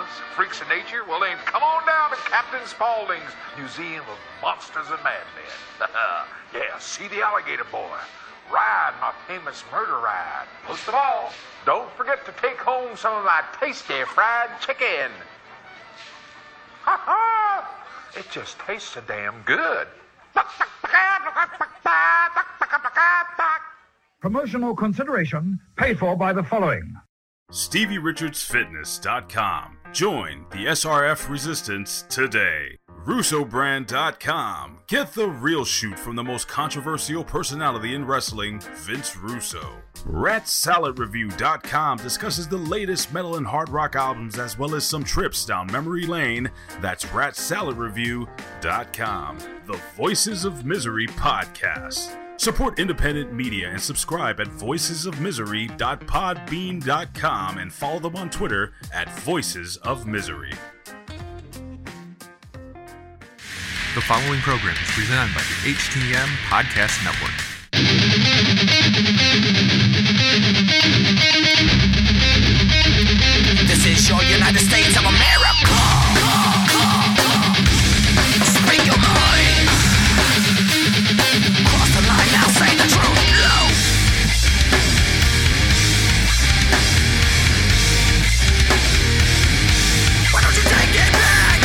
violence, freaks of nature, well then come on down to Captain Spaulding's Museum of Monsters and Madmen. Yeah, see the alligator boy. Ride my famous murder ride. Most of all, don't forget to take home some of my tasty fried chicken. Ha ha! It just tastes so damn good. Promotional consideration paid for by the following. StevieRichardsFitness.com. Join the SRF resistance today. RussoBrand.com. Get the real shoot from the most controversial personality in wrestling, Vince Russo. RatSaladReview.com discusses the latest metal and hard rock albums as well as some trips down memory lane. That's RatSaladReview.com. The Voices of Misery podcast. Support independent media and subscribe at voicesofmisery.podbean.com and follow them on Twitter at Voices of Misery. The following program is presented by the HTM Podcast Network. This is your United States of America. Speak your mind. Cross the line now, say the truth. Why don't you take it back?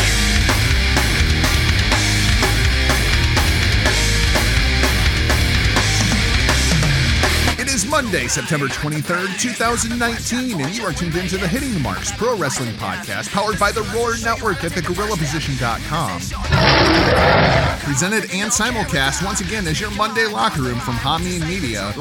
It's Monday, September 23rd, 2019, and you are tuned into the Hitting the Marks Pro Wrestling Podcast, powered by the Roar Network at thegorillaposition.com. Presented and simulcast once again as your Monday locker room from Hamin Media.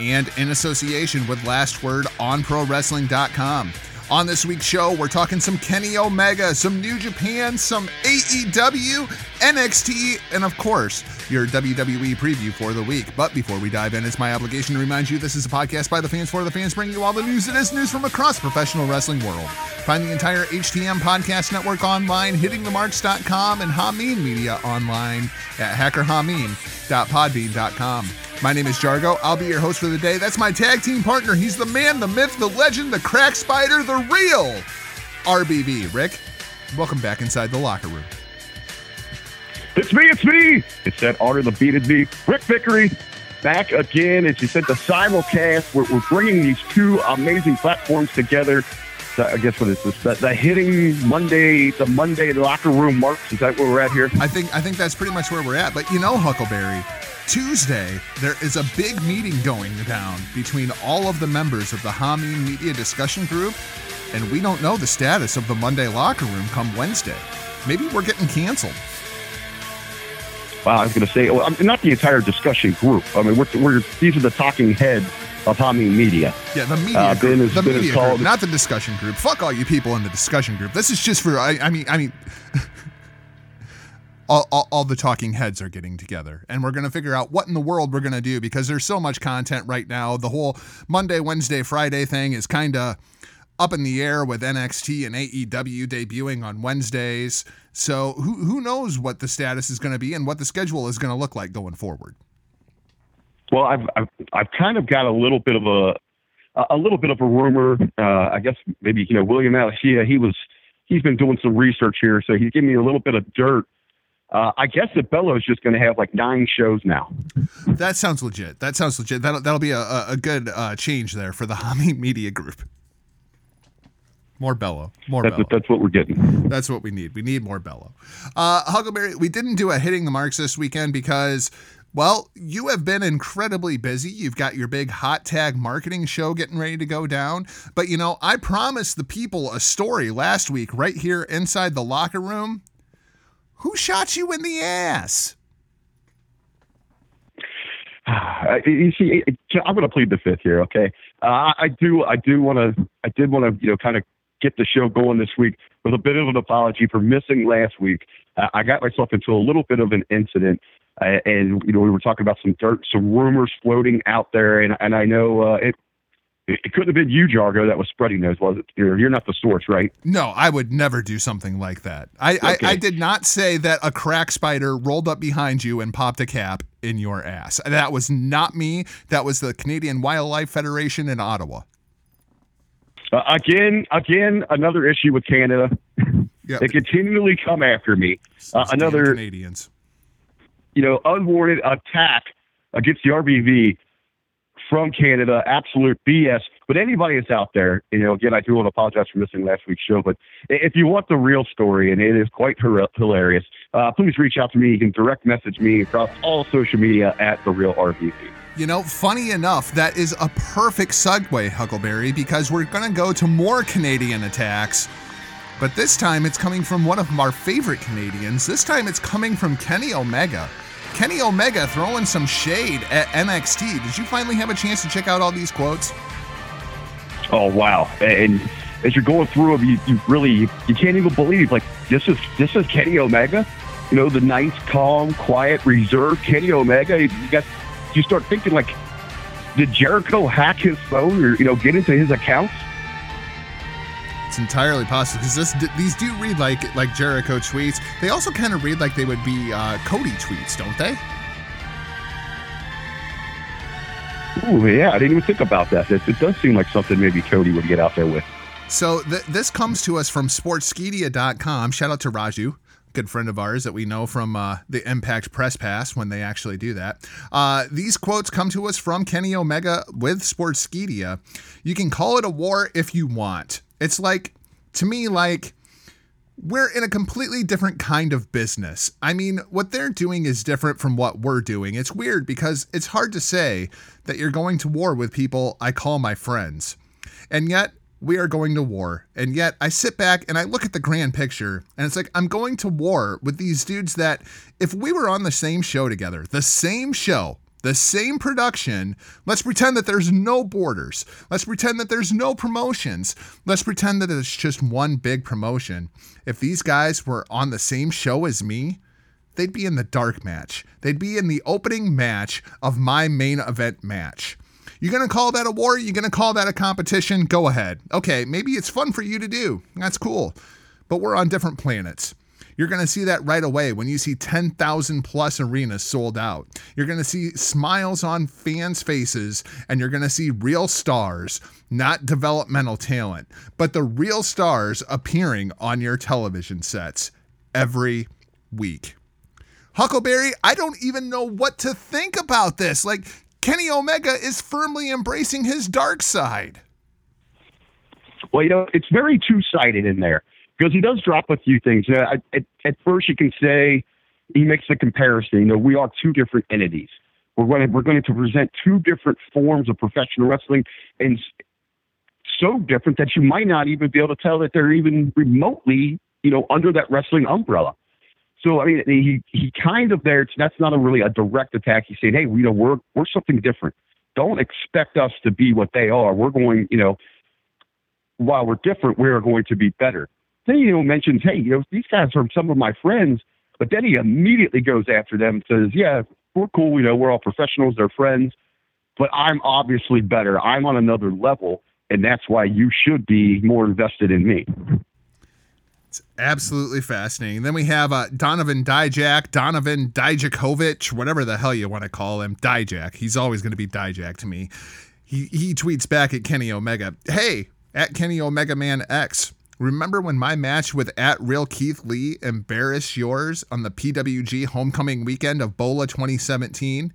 And in association with Last Word on ProWrestling.com. On this week's show, we're talking some Kenny Omega, some New Japan, some AEW, NXT, and of course, your WWE preview for the week. But before we dive in, it's my obligation to remind you this is a podcast by the fans for the fans, bringing you all the news that is news from across the professional wrestling world. Find the entire HTM Podcast Network online, hittingthemarks.com, and Hamin Media online at hackerhamin.podbean.com. My name is Jargo. I'll be your host for the day. That's my tag team partner. He's the man, the myth, the legend, the crack spider, the real RBV. Rick, welcome back inside the locker room. It's me. It's that honor that beated me. Rick Vickery, back again. As you said, the simulcast. We're bringing these two amazing platforms together. I guess what is this? The Hitting Monday, the Monday locker room, Marks. Is that where we're at here? I think that's pretty much where we're at. But you know, Huckleberry, Tuesday, there is a big meeting going down between all of the members of the Hamin Media discussion group, and we don't know the status of the Monday locker room come Wednesday. Maybe we're getting canceled. Wow, I was going to say, well, not the entire discussion group. I mean, these are the talking heads of Hamin Media. Yeah, the media group. The media group, not the discussion group. Fuck all you people in the discussion group. This is just for, I mean, all the talking heads are getting together, and we're going to figure out what in the world we're going to do, because there's so much content right now. The whole Monday, Wednesday, Friday thing is kind of up in the air with NXT and AEW debuting on Wednesdays. So who knows what the status is going to be and what the schedule is going to look like going forward. Well, I've kind of got a little bit of a rumor. I guess maybe William Alexia. He's been doing some research here, so he's giving me a little bit of dirt. I guess that Bello is just going to have like 9 shows now. That sounds legit. That'll be a good change there for the Hamin Media Group. More Bello. That's what we're getting. That's what we need. We need more Bello. Huckleberry, we didn't do a Hitting the Marks this weekend because, well, you have been incredibly busy. You've got your big hot tag marketing show getting ready to go down. But, I promised the people a story last week right here inside the locker room. Who shot you in the ass? You see, I'm going to plead the fifth here, okay? I did want to, kind of get the show going this week with a bit of an apology for missing last week. I got myself into a little bit of an incident, and we were talking about some rumors floating out there, and I know it couldn't have been you, Jargo, that was spreading those, was it? You're not the source, right? No, I would never do something like that. I did not say that a crack spider rolled up behind you and popped a cap in your ass. That was not me. That was the Canadian Wildlife Federation in Ottawa. Again, another issue with Canada. Yep. They continually come after me. Another Canadians, unwarranted attack against the RBV from Canada. Absolute BS. But anybody that's out there, again, I do want to apologize for missing last week's show. But if you want the real story, and it is quite hilarious, please reach out to me. You can direct message me across all social media at The Real RBV. Funny enough, that is a perfect segue, Huckleberry, because we're going to go to more Canadian attacks. But this time it's coming from one of our favorite Canadians. This time it's coming from Kenny Omega. Kenny Omega throwing some shade at NXT. Did you finally have a chance to check out all these quotes? Oh, wow. And as you're going through them, you really can't even believe, like, this is Kenny Omega? The nice, calm, quiet, reserved Kenny Omega. You start thinking, like, did Jericho hack his phone or, get into his accounts? It's entirely possible, because these do read like Jericho tweets. They also kind of read like they would be Cody tweets, don't they? Oh, yeah. I didn't even think about that. It does seem like something maybe Cody would get out there with. So this comes to us from sportskeedia.com. Shout out to Raju, good friend of ours that we know from the Impact Press Pass when they actually do that. These quotes come to us from Kenny Omega with Sportskeedia. You can call it a war if you want. It's like, to me, like, we're in a completely different kind of business. I mean, what they're doing is different from what we're doing. It's weird because it's hard to say that you're going to war with people I call my friends. And yet we are going to war. And yet I sit back and I look at the grand picture and it's like, I'm going to war with these dudes that if we were on the same show together, the same show, the same production, let's pretend that there's no borders. Let's pretend that there's no promotions. Let's pretend that it's just one big promotion. If these guys were on the same show as me, they'd be in the dark match. They'd be in the opening match of my main event match. You're going to call that a war? You're going to call that a competition? Go ahead. Okay, maybe it's fun for you to do. That's cool. But we're on different planets. You're going to see that right away when you see 10,000 plus arenas sold out. You're going to see smiles on fans' faces, and you're going to see real stars, not developmental talent, but the real stars appearing on your television sets every week. Huckleberry, I don't even know what to think about this. Like, Kenny Omega is firmly embracing his dark side. Well, it's very two-sided in there. Because he does drop a few things. At first, you can say he makes the comparison. We are two different entities. We're going to present two different forms of professional wrestling, and so different that you might not even be able to tell that they're even remotely, under that wrestling umbrella. So I mean, he kind of there. That's not a direct attack. He's saying, hey, we're something different. Don't expect us to be what they are. We're going, while we're different, we're going to be better. Then mentions, hey, these guys are some of my friends, but then he immediately goes after them and says, yeah, we're cool, we're all professionals, they're friends, but I'm obviously better. I'm on another level, and that's why you should be more invested in me. It's absolutely fascinating. Then we have Donovan Dijakovic, whatever the hell you want to call him, Dijak. He's always going to be Dijak to me. He tweets back at Kenny Omega, hey, at Kenny Omega Man X. Remember when my match with @RealKeithLee embarrassed yours on the PWG homecoming weekend of BOLA 2017?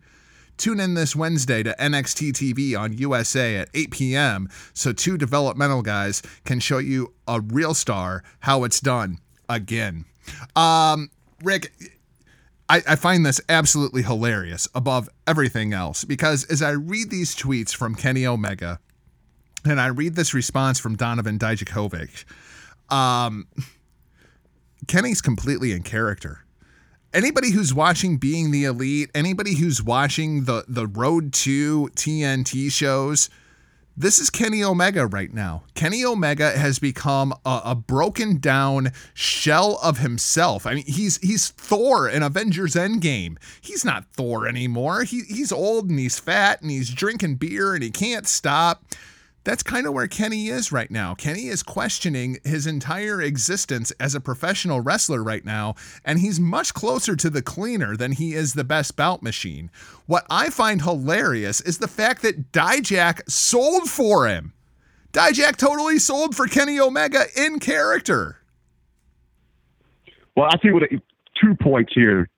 Tune in this Wednesday to NXT TV on USA at 8 p.m. so two developmental guys can show you a real star how it's done again. Rick, I find this absolutely hilarious above everything else, because as I read these tweets from Kenny Omega and I read this response from Donovan Dijakovic, Kenny's completely in character. Anybody who's watching Being the Elite, anybody who's watching the Road to TNT shows, this is Kenny Omega right now. Kenny Omega has become a broken down shell of himself. I mean, he's Thor in Avengers Endgame. He's not Thor anymore. He's old and he's fat and he's drinking beer and he can't stop. that's kind of where Kenny is right now. Kenny is questioning his entire existence as a professional wrestler right now, and he's much closer to the cleaner than he is the best bout machine. What I find hilarious is the fact that Dijak sold for him. Dijak totally sold for Kenny Omega in character. Well, I think with 2 points here,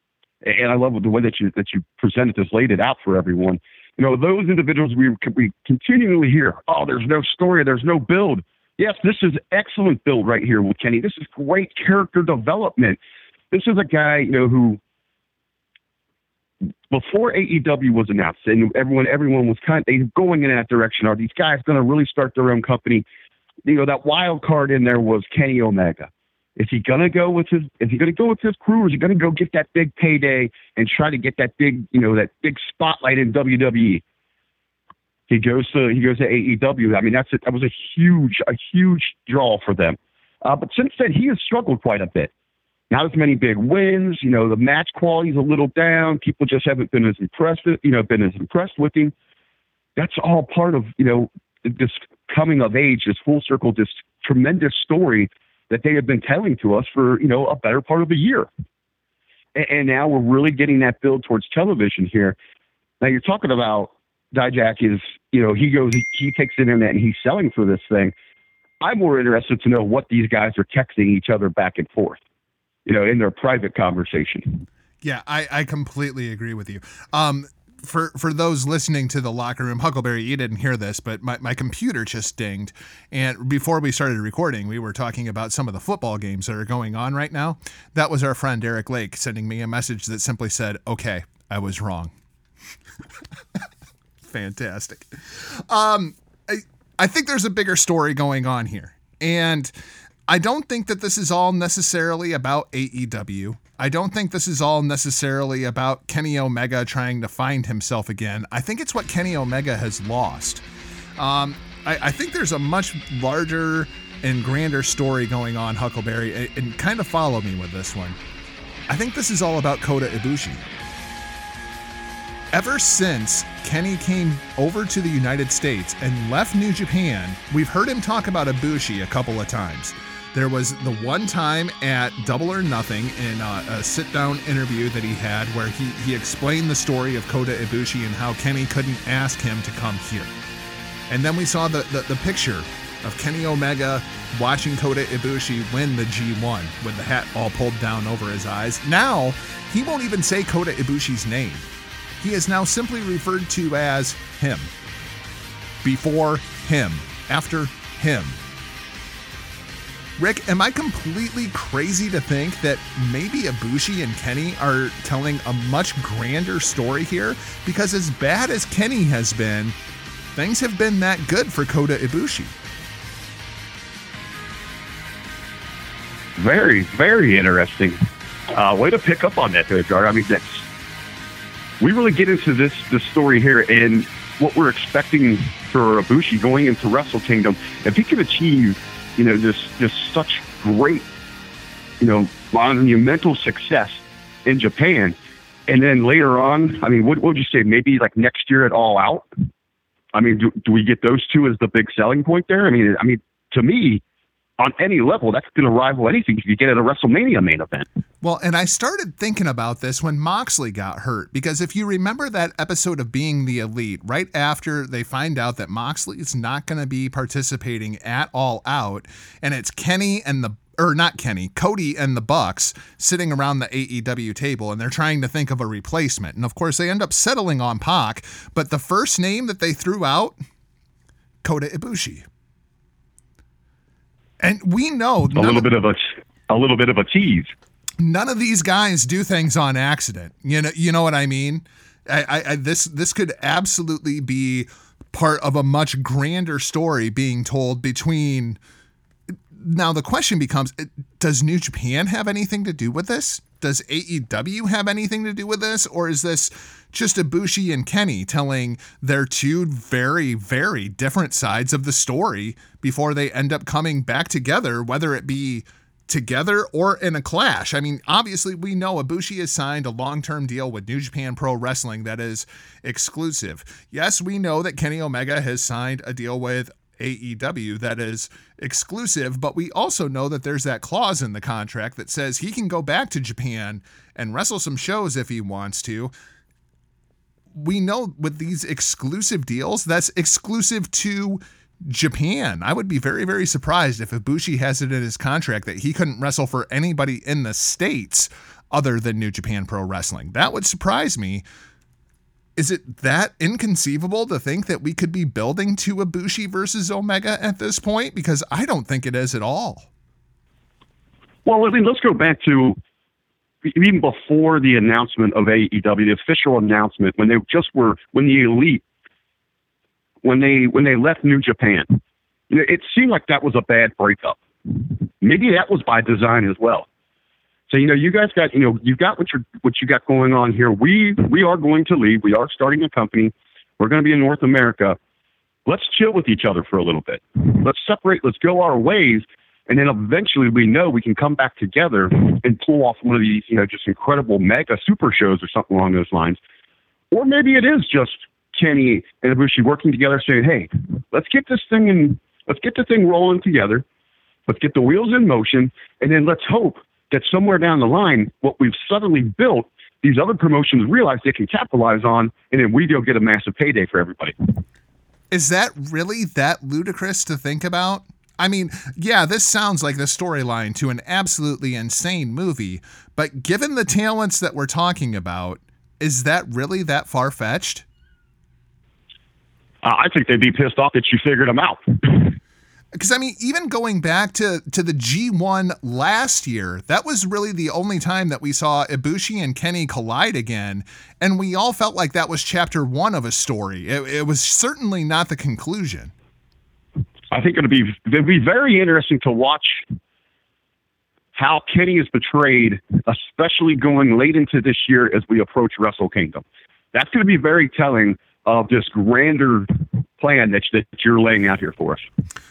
and I love the way that you presented this, laid it out for everyone. You know, those individuals we continually hear, oh, there's no story, there's no build. Yes, this is excellent build right here with Kenny. This is great character development. This is a guy, you know, who before AEW was announced, and everyone was kind of going in that direction. Are these guys going to really start their own company? You know, that wild card in there was Kenny Omega. Is he gonna go with his crew, or is he gonna go get that big payday and try to get that big spotlight in WWE? He goes to AEW. I mean, that was a huge draw for them. But since then, he has struggled quite a bit. Not as many big wins. You know, the match quality's a little down. People just haven't been as impressed. You know, been as impressed with him. That's all part of, you know, this coming of age, this full circle, this tremendous story that they have been telling to us for, you know, a better part of a year. And now we're really getting that build towards television here. Now you're talking about Dijak is, you know, he takes the internet and he's selling for this thing. I'm more interested to know what these guys are texting each other back and forth, you know, in their private conversation. Yeah, I completely agree with you. For those listening to the locker room, Huckleberry, you didn't hear this, but my computer just dinged. And before we started recording, we were talking about some of the football games that are going on right now. That was our friend Eric Lake sending me a message that simply said, okay, I was wrong. Fantastic. I think there's a bigger story going on here. And I don't think that this is all necessarily about AEW. I don't think this is all necessarily about Kenny Omega trying to find himself again. I think it's what Kenny Omega has lost. I think there's a much larger and grander story going on, Huckleberry, and kind of follow me with this one. I think this is all about Kota Ibushi. Ever since Kenny came over to the United States and left New Japan, we've heard him talk about Ibushi a couple of times. There was the one time at Double or Nothing in a sit-down interview that he had where he explained the story of Kota Ibushi and how Kenny couldn't ask him to come here. And then we saw the picture of Kenny Omega watching Kota Ibushi win the G1 with the hat all pulled down over his eyes. Now, he won't even say Kota Ibushi's name. He is now simply referred to as him. Before him. After him. Rick, am I completely crazy to think that maybe Ibushi and Kenny are telling a much grander story here? Because as bad as Kenny has been, things have been that good for Kota Ibushi. Very, very interesting. Way to pick up on that, Jar. I mean, we really get into this story here and what we're expecting for Ibushi going into Wrestle Kingdom. If he can achieve, you know, just such great, you know, monumental success in Japan. And then later on, I mean, what would you say? Maybe like next year at All Out? I mean, do we get those two as the big selling point there? I mean, to me, on any level, that's going to rival anything you get at a WrestleMania main event. Well, and I started thinking about this when Moxley got hurt, because if you remember that episode of Being the Elite, right after they find out that Moxley is not going to be participating at All Out, and it's Cody and the Bucks sitting around the AEW table, and they're trying to think of a replacement. And of course, they end up settling on Pac, but the first name that they threw out, Kota Ibushi. And we know a little bit of a tease. None of these guys do things on accident. You know what I mean? This could absolutely be part of a much grander story being told between. Now the question becomes: does New Japan have anything to do with this? Does AEW have anything to do with this? Or is this just Ibushi and Kenny telling their two very, very different sides of the story before they end up coming back together, whether it be together or in a clash? I mean, obviously, we know Ibushi has signed a long-term deal with New Japan Pro Wrestling that is exclusive. Yes, we know that Kenny Omega has signed a deal with AEW that is exclusive, but we also know that there's that clause in the contract that says he can go back to Japan and wrestle some shows if he wants to. We know with these exclusive deals, that's exclusive to Japan. I would be very, very surprised if Ibushi has it in his contract that he couldn't wrestle for anybody in the States other than New Japan Pro Wrestling. That would surprise me. Is it that inconceivable to think that we could be building to Ibushi versus Omega at this point? Because I don't think it is at all. Well, I mean, let's go back to even before the announcement of AEW, the official announcement, when they just were, when the Elite, when they left New Japan, it seemed like that was a bad breakup. Maybe that was by design as well. So, you guys got, you got what you got going on here. We are going to leave. We are starting a company. We're going to be in North America. Let's chill with each other for a little bit. Let's separate. Let's go our ways. And then eventually we know we can come back together and pull off one of these, just incredible mega super shows or something along those lines. Or maybe it is just Kenny and Ibushi working together saying, hey, let's get this thing rolling together. Let's get the wheels in motion. And then let's hope that somewhere down the line, what we've suddenly built, these other promotions realize they can capitalize on, and then we go get a massive payday for everybody. Is that really that ludicrous to think about? I mean, yeah, this sounds like the storyline to an absolutely insane movie, but given the talents that we're talking about, is that really that far-fetched? I think they'd be pissed off that you figured them out. Because, I mean, even going back to the G1 last year, that was really the only time that we saw Ibushi and Kenny collide again. And we all felt like that was chapter one of a story. It was certainly not the conclusion. I think it'll be very interesting to watch how Kenny is portrayed, especially going late into this year as we approach Wrestle Kingdom. That's going to be very telling of this grander plan that you're laying out here for us.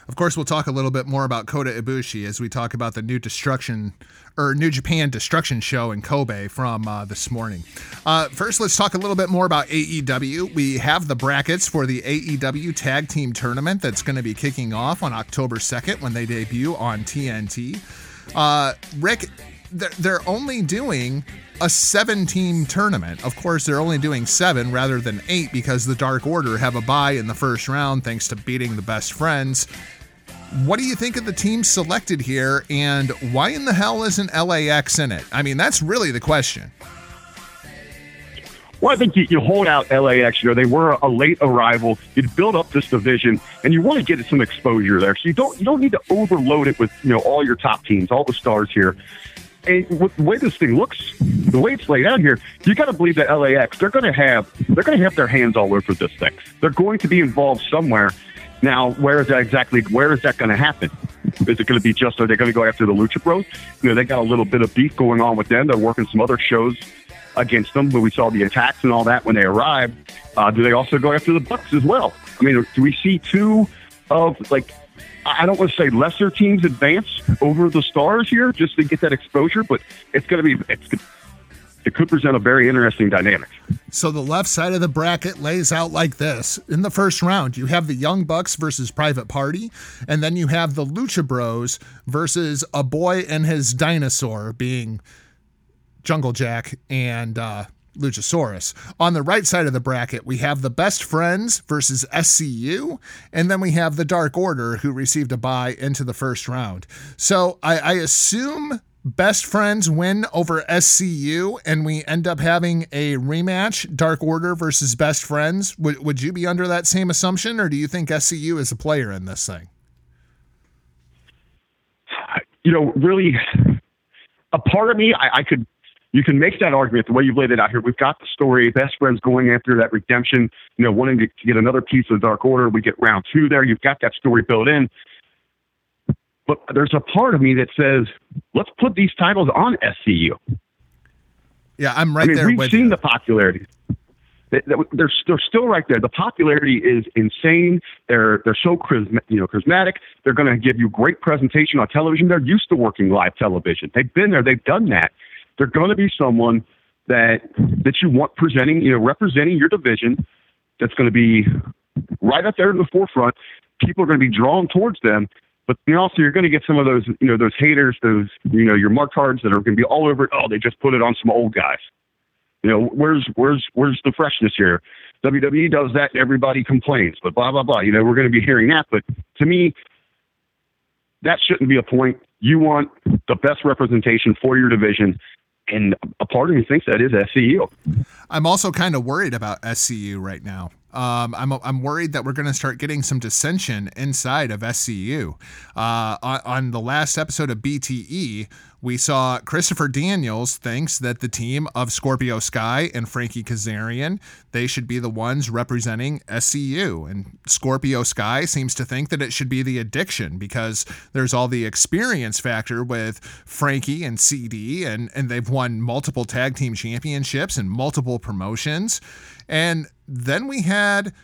Of course, we'll talk a little bit more about Kota Ibushi as we talk about the New Japan Destruction show in Kobe from this morning. First, let's talk a little bit more about AEW. We have the brackets for the AEW Tag Team Tournament that's going to be kicking off on October 2nd when they debut on TNT. Rick, they're only doing a 7-team tournament. Of course, they're only doing 7 rather than 8 because the Dark Order have a bye in the first round thanks to beating the Best Friends. What do you think of the team selected here, and why in the hell isn't LAX in it? I mean, that's really the question. Well, I think you hold out LAX. They were a late arrival. You'd build up this division, and you want to get some exposure there. So you don't need to overload it with all your top teams, all the stars here. And with the way this thing looks, the way it's laid out here, you got to believe that LAX, they're going to have their hands all over this thing. They're going to be involved somewhere. Now, where is that going to happen? Is it going to be just, are they going to go after the Lucha Bros? They got a little bit of beef going on with them. They're working some other shows against them, but we saw the attacks and all that when they arrived. Do they also go after the Bucks as well? I mean, do we see two of, I don't want to say lesser teams advance over the stars here just to get that exposure, but it could present a very interesting dynamic. So the left side of the bracket lays out like this. In the first round, you have the Young Bucks versus Private Party, and then you have the Lucha Bros versus a boy and his dinosaur being Jungle Jack and Luchasaurus. On the right side of the bracket, we have the Best Friends versus SCU, and then we have the Dark Order, who received a bye into the first round. So I assume Best Friends win over SCU, and we end up having a rematch, Dark Order versus Best Friends. Would you be under that same assumption, or do you think SCU is a player in this thing? Really, a part of me, I could... You can make that argument the way you've laid it out here. We've got the story, Best Friends going after that redemption, wanting to get another piece of the Dark Order. We get round two there. You've got that story built in. But there's a part of me that says, let's put these titles on SCU. Yeah, I'm right there with you. We've seen the popularity. They're still right there. The popularity is insane. They're so charismatic. They're going to give you great presentation on television. They're used to working live television. They've been there. They've done that. They're going to be someone that you want representing your division. That's going to be right up there in the forefront. people are going to be drawn towards them. But then also you're going to get some of those, you know, those haters, those, you know, your markhards that are going to be all over it. Oh, they just put it on some old guys. You know, where's the freshness here? WWE does that. Everybody complains, but blah, blah, blah. You know, we're going to be hearing that. But to me, that shouldn't be a point. You want the best representation for your division. And a part of me thinks that is SCU. I'm also kind of worried about SCU right now. I'm worried that we're going to start getting some dissension inside of SCU. On the last episode of BTE, we saw Christopher Daniels thinks that the team of Scorpio Sky and Frankie Kazarian, they should be the ones representing SCU. And Scorpio Sky seems to think that it should be the Addiction because there's all the experience factor with Frankie and CD, and they've won multiple tag team championships and multiple promotions. And then we had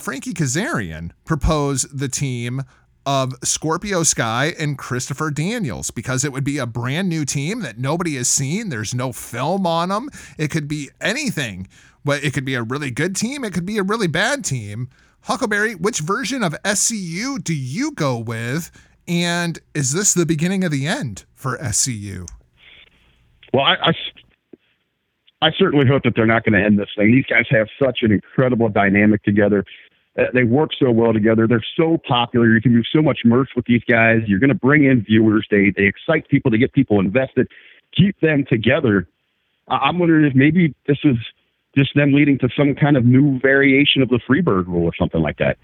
Frankie Kazarian propose the team of Scorpio Sky and Christopher Daniels because it would be a brand new team that nobody has seen. There's no film on them. It could be anything, but it could be a really good team. It could be a really bad team. Huckleberry, which version of SCU do you go with? And is this the beginning of the end for SCU? Well, I certainly hope that they're not going to end this thing. These guys have such an incredible dynamic together. They work so well together. They're so popular. You can do so much merch with these guys. You're going to bring in viewers. They excite people. They get people invested. Keep them together. I'm wondering if maybe this is just them leading to some kind of new variation of the Freebird rule or something like that.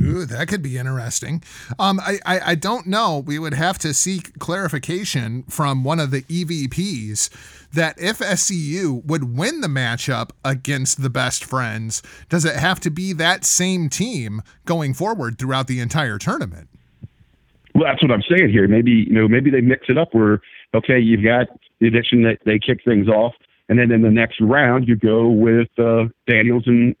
Ooh, that could be interesting. I don't know. We would have to seek clarification from one of the EVPs that if SCU would win the matchup against the Best Friends, does it have to be that same team going forward throughout the entire tournament? Well, that's what I'm saying here. Maybe they mix it up where, okay, you've got the Addiction that they kick things off. And then in the next round, you go with Daniels and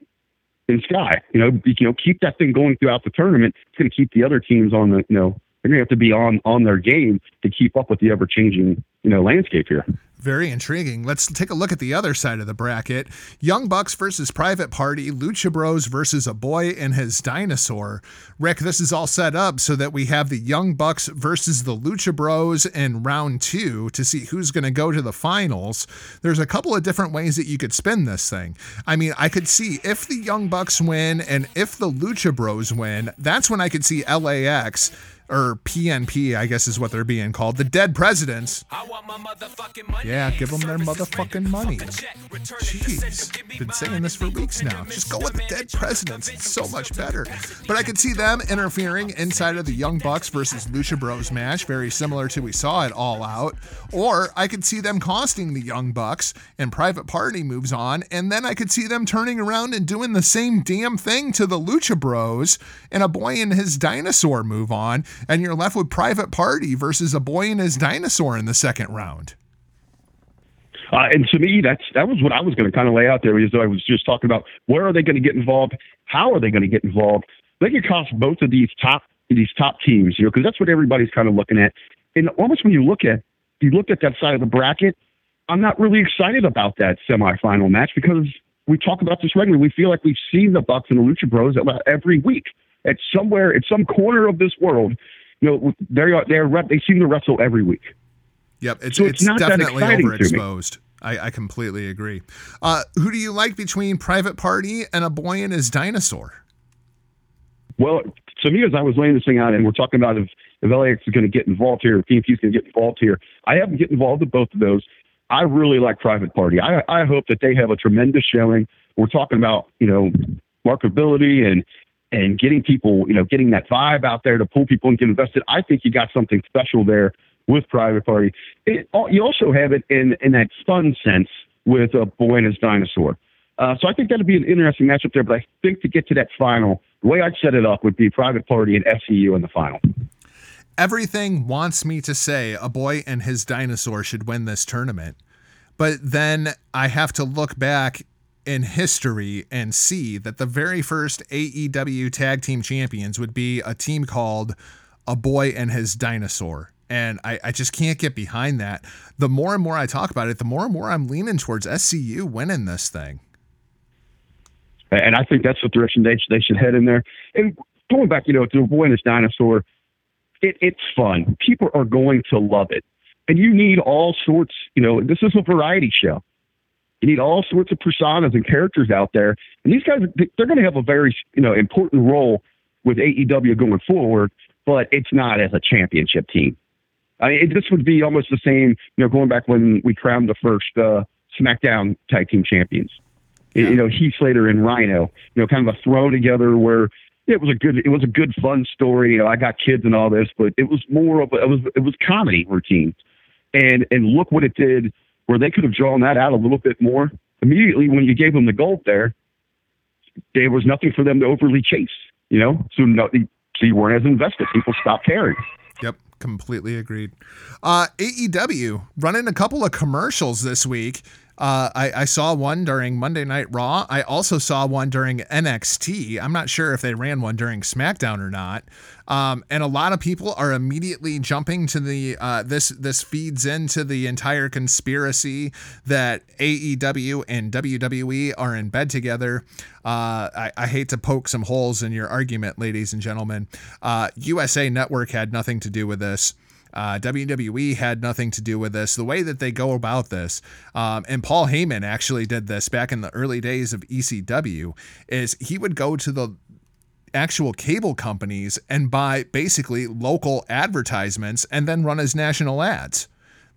Sky. You know, keep that thing going throughout the tournament. It's going to keep the other teams on the, you know, they're going to have to be on their game to keep up with the ever-changing, you know, landscape here. Very intriguing. Let's take a look at the other side of the bracket. Young Bucks versus Private Party, Lucha Bros versus a boy and his dinosaur. Rick, this is all set up so that we have the Young Bucks versus the Lucha Bros in round two to see who's going to go to the finals. There's a couple of different ways that you could spin this thing. I mean, I could see if the Young Bucks win and if the Lucha Bros win, that's when I could see LAX or PNP, I guess is what they're being called, the Dead Presidents. I want my motherfucking money. Yeah, give them their motherfucking money. Jeez, been saying this for weeks now. Just go with the Dead Presidents. It's so much better. But I could see them interfering inside of the Young Bucks versus Lucha Bros match, very similar to we saw at All Out. Or I could see them costing the Young Bucks and Private Party moves on, and then I could see them turning around and doing the same damn thing to the Lucha Bros and a boy and his dinosaur move on. And you're left with Private Party versus a boy and his dinosaur in the second round. And to me, that was what I was going to kind of lay out there, is I was just talking about where are they going to get involved? How are they going to get involved? They could cost both of these top teams, you know, because that's what everybody's kind of looking at. And almost when you look at that side of the bracket, I'm not really excited about that semifinal match because we talk about this regularly. We feel like we've seen the Bucks and the Lucha Bros every week. At somewhere, at some corner of this world, you know, they seem to wrestle every week. Yep, it's not definitely overexposed. I completely agree. Who do you like between Private Party and a boy and his dinosaur? Well, to me, as I was laying this thing out, and we're talking about if LAX is going to get involved here, if PNP is going to get involved here, I haven't get involved with both of those. I really like Private Party. I hope that they have a tremendous showing. We're talking about, you know, marketability and getting people, you know, getting that vibe out there to pull people and get invested. I think you got something special there with Private Party. You also have it in that fun sense with a boy and his dinosaur. So I think that'd be an interesting matchup there, but I think to get to that final, the way I'd set it up would be Private Party and SCU in the final. Everything wants me to say a boy and his dinosaur should win this tournament, but then I have to look back in history and see that the very first AEW tag team champions would be a team called a boy and his dinosaur. And I just can't get behind that. The more and more I talk about it, the more and more I'm leaning towards SCU winning this thing. And I think that's the direction they should head in there. And going back, you know, to Boy and His Dinosaur, it's fun. People are going to love it. And you need all sorts, you know, this is a variety show. You need all sorts of personas and characters out there. And these guys, they're going to have a very, you know, important role with AEW going forward, but it's not as a championship team. I mean, this would be almost the same, you know, going back when we crowned the first SmackDown Tag Team Champions. Yeah. You know, Heath Slater and Rhino, you know, kind of a throw together where it was a good fun story. You know, I got kids and all this, but it was more of a, it was comedy routine. And look what it did, where they could have drawn that out a little bit more. Immediately when you gave them the gold there was nothing for them to overly chase, you know? So you weren't as invested. People stopped caring. Yep. Completely agreed. AEW running a couple of commercials this week. I saw one during Monday Night Raw. I also saw one during NXT. I'm not sure if they ran one during SmackDown or not. And a lot of people are immediately jumping to the this feeds into the entire conspiracy that AEW and WWE are in bed together. I hate to poke some holes in your argument, ladies and gentlemen. USA Network had nothing to do with this. WWE had nothing to do with this, the way that they go about this. And Paul Heyman actually did this back in the early days of ECW, is he would go to the actual cable companies and buy basically local advertisements and then run as national ads.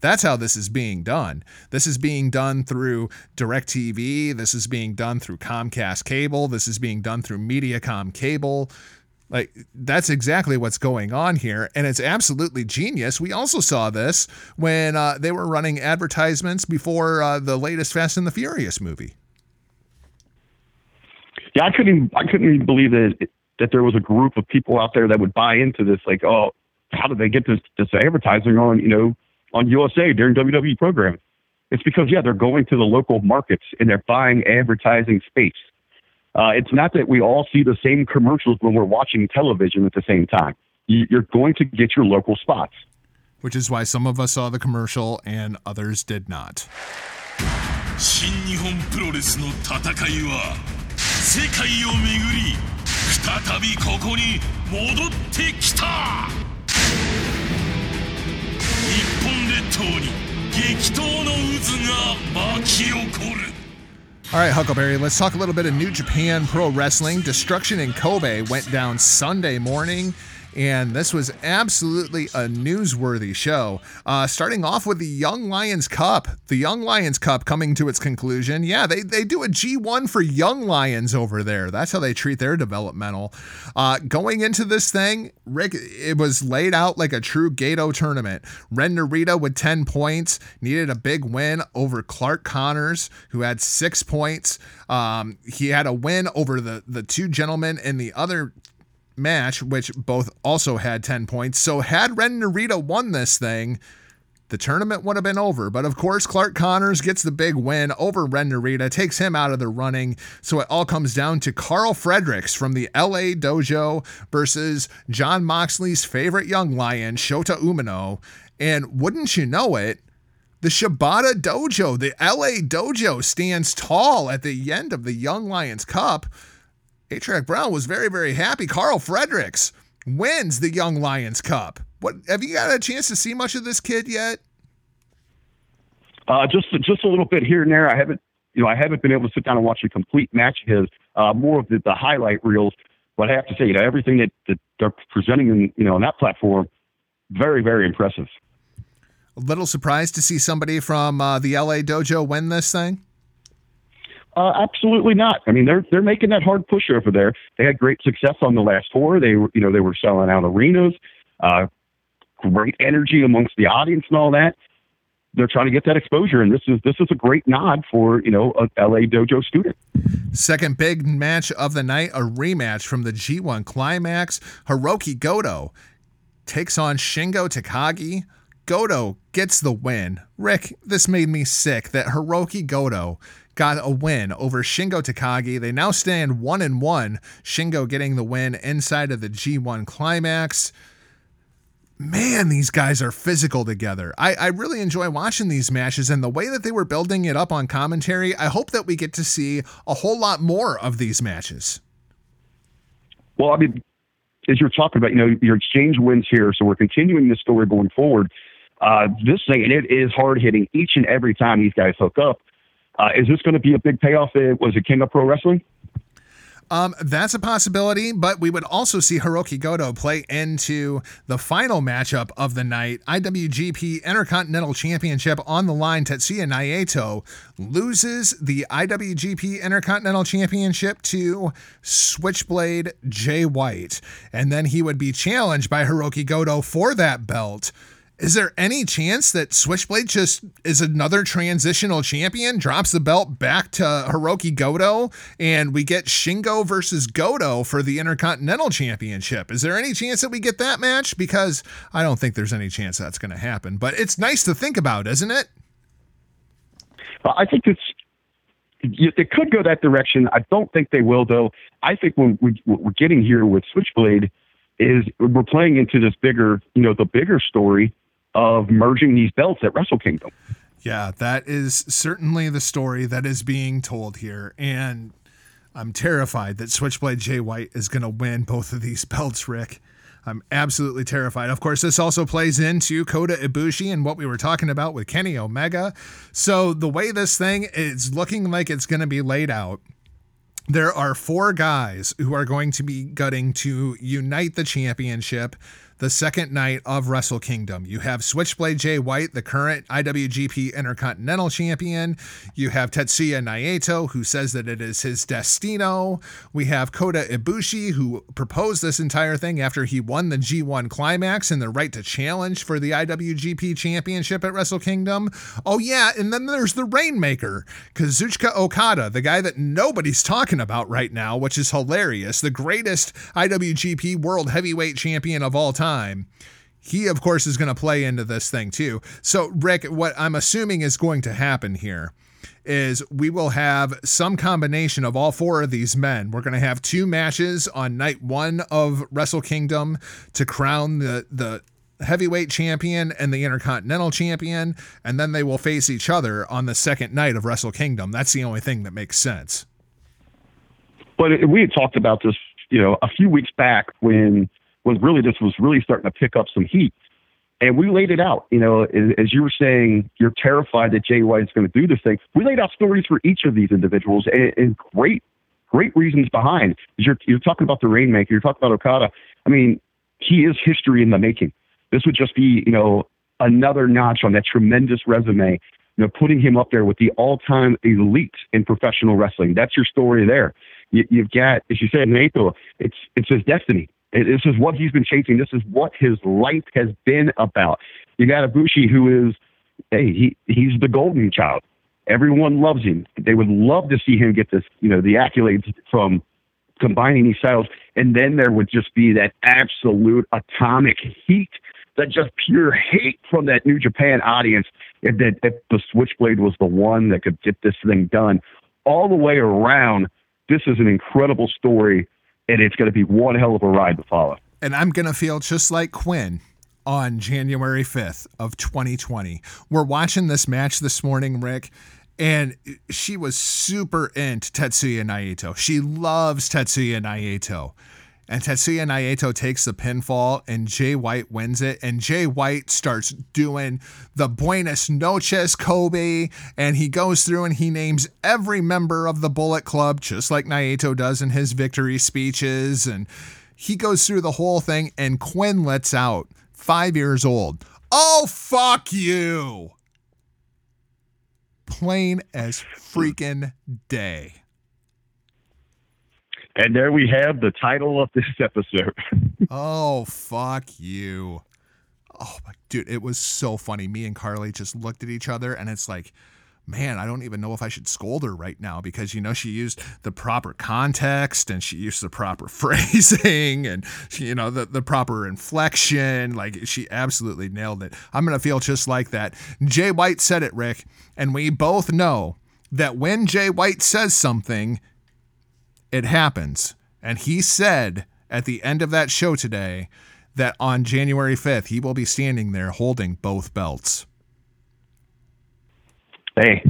That's how this is being done. This is being done through DirecTV. This is being done through Comcast Cable. This is being done through Mediacom Cable. Like, that's exactly what's going on here. And it's absolutely genius. We also saw this when they were running advertisements before the latest Fast and the Furious movie. Yeah, I couldn't even believe that there was a group of people out there that would buy into this. Like, oh, how did they get this advertising on, you know, on USA during WWE programming? It's because, yeah, they're going to the local markets and they're buying advertising space. It's not that we all see the same commercials when we're watching television at the same time. You're going to get your local spots. Which is why some of us saw the commercial and others did not. All right, Huckleberry, let's talk a little bit of New Japan Pro Wrestling. Destruction in Kobe went down Sunday morning, and this was absolutely a newsworthy show. Starting off with the Young Lions Cup. The Young Lions Cup coming to its conclusion. Yeah, they do a G1 for Young Lions over there. That's how they treat their developmental. Going into this thing, Rick, it was laid out like a true Gato tournament. Ren Narita with 10 points, needed a big win over Clark Connors, who had 6 points. He had a win over the two gentlemen in the other match, which both also had 10 points. So had Ren Narita won this thing, the tournament would have been over. But of course, Clark Connors gets the big win over Ren Narita, takes him out of the running. So it all comes down to Carl Fredericks from the LA Dojo versus John Moxley's favorite young lion, Shota Umino. And wouldn't you know it, the Shibata Dojo, the LA Dojo, stands tall at the end of the Young Lions Cup. A-Track Brown was very, very happy. Carl Fredericks wins the Young Lions Cup. What, have you got a chance to see much of this kid yet? Just a little bit here and there. I haven't been able to sit down and watch a complete match of his. More of the highlight reels. But I have to say, you know, everything that they're presenting, on that platform, very, very impressive. A little surprised to see somebody from the LA Dojo win this thing. Absolutely not. I mean, they're making that hard push over there. They had great success on the last tour. They were selling out arenas, great energy amongst the audience and all that. They're trying to get that exposure, and this is a great nod for, an LA Dojo student. Second big match of the night, a rematch from the G1 Climax. Hirooki Goto takes on Shingo Takagi. Goto gets the win. Rick, this made me sick that Hirooki Goto got a win over Shingo Takagi. They now stand 1-1. Shingo getting the win inside of the G1 Climax. Man, these guys are physical together. I really enjoy watching these matches and the way that they were building it up on commentary. I hope that we get to see a whole lot more of these matches. Well, I mean, as you're talking about, you know, your exchange wins here. So we're continuing this story going forward. This thing, and it is hard hitting each and every time these guys hook up. Is this going to be a big payoff? Was it King of Pro Wrestling? That's a possibility, but we would also see Hirooki Goto play into the final matchup of the night. IWGP Intercontinental Championship on the line. Tetsuya Naito loses the IWGP Intercontinental Championship to Switchblade Jay White, and then he would be challenged by Hirooki Goto for that belt. Is there any chance that Switchblade just is another transitional champion, drops the belt back to Hirooki Goto, and we get Shingo versus Goto for the Intercontinental Championship? Is there any chance that we get that match? Because I don't think there's any chance that's going to happen, but it's nice to think about, isn't it? Well, I think it could go that direction. I don't think they will, though. I think what we're getting here with Switchblade is we're playing into this bigger, you know, the bigger story of merging these belts at Wrestle Kingdom. Yeah, that is certainly the story that is being told here. And I'm terrified that Switchblade Jay White is going to win both of these belts, Rick. I'm absolutely terrified. Of course, this also plays into Kota Ibushi and what we were talking about with Kenny Omega. So the way this thing is looking like it's going to be laid out, there are four guys who are going to be gutting to unite the championship the second night of Wrestle Kingdom. You have Switchblade Jay White, the current IWGP Intercontinental Champion. You have Tetsuya Naito, who says that it is his destino. We have Kota Ibushi, who proposed this entire thing after he won the G1 Climax and the right to challenge for the IWGP Championship at Wrestle Kingdom. Oh, yeah, and then there's the Rainmaker, Kazuchika Okada, the guy that nobody's talking about right now, which is hilarious, the greatest IWGP World Heavyweight Champion of all time. He, of course, is going to play into this thing too. So, Rick, what I'm assuming is going to happen here is we will have some combination of all four of these men. We're going to have two matches on night one of Wrestle Kingdom to crown the heavyweight champion and the Intercontinental Champion, and then they will face each other on the second night of Wrestle Kingdom. That's the only thing that makes sense. But we had talked about this, you know, a few weeks back when really this was really starting to pick up some heat. And we laid it out, you know, as you were saying, you're terrified that Jay White's going to do this thing. We laid out stories for each of these individuals and great reasons behind. You're talking about the Rainmaker, you're talking about Okada. I mean, he is history in the making. This would just be, you know, another notch on that tremendous resume, you know, putting him up there with the all-time elite in professional wrestling. That's your story there. You've got, as you said, Naito, it's his destiny. This is what he's been chasing. This is what his life has been about. You got Ibushi, who is, hey, he's the golden child. Everyone loves him. They would love to see him get this, you know, the accolades from combining these styles. And then there would just be that absolute atomic heat, that just pure hate from that New Japan audience if the Switchblade was the one that could get this thing done. All the way around, this is an incredible story. And it's going to be one hell of a ride to follow. And I'm going to feel just like Quinn on January 5th of 2020. We're watching this match this morning, Rick, and she was super into Tetsuya Naito. She loves Tetsuya Naito. And Tetsuya Naito takes the pinfall, and Jay White wins it. And Jay White starts doing the Buenas Noches, Kobe. And he goes through and he names every member of the Bullet Club, just like Naito does in his victory speeches. And he goes through the whole thing, and Quinn lets out, 5 years old, "Oh, fuck you." Plain as freaking day. And there we have the title of this episode. Oh, fuck you. Oh, my dude, it was so funny. Me and Carly just looked at each other, and it's like, man, I don't even know if I should scold her right now because, you know, she used the proper context and she used the proper phrasing and, you know, the proper inflection. Like, she absolutely nailed it. I'm going to feel just like that. Jay White said it, Rick, and we both know that when Jay White says something, it happens. And he said at the end of that show today that on January 5th, he will be standing there holding both belts. Hey,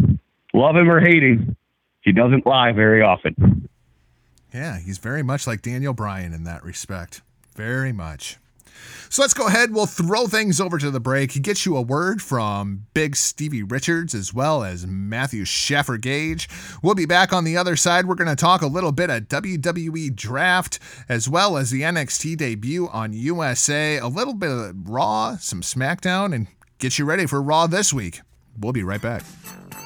love him or hate him, he doesn't lie very often. Yeah, he's very much like Daniel Bryan in that respect. Very much. So let's go ahead. We'll throw things over to the break. Get you a word from Big Stevie Richards as well as Matthew Shaffer Gage. We'll be back on the other side. We're going to talk a little bit of WWE Draft as well as the NXT debut on USA, a little bit of Raw, some SmackDown, and get you ready for Raw this week. We'll be right back.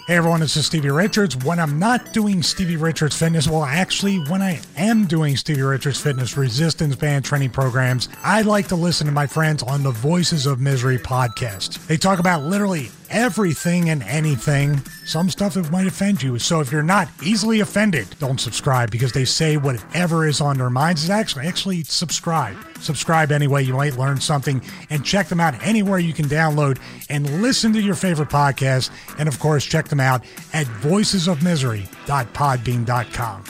Hey everyone, this is Stevie Richards. When I'm not doing Stevie Richards Fitness, well actually when I am doing Stevie Richards Fitness resistance band training programs, I like to listen to my friends on the Voices of Misery podcast. They talk about literally everything and anything, some stuff that might offend you. So if you're not easily offended, don't subscribe because they say whatever is on their minds. Is actually subscribe. Subscribe anyway, you might learn something, and check them out anywhere you can download and listen to your favorite podcast. And of course, check them out at voicesofmisery.podbean.com.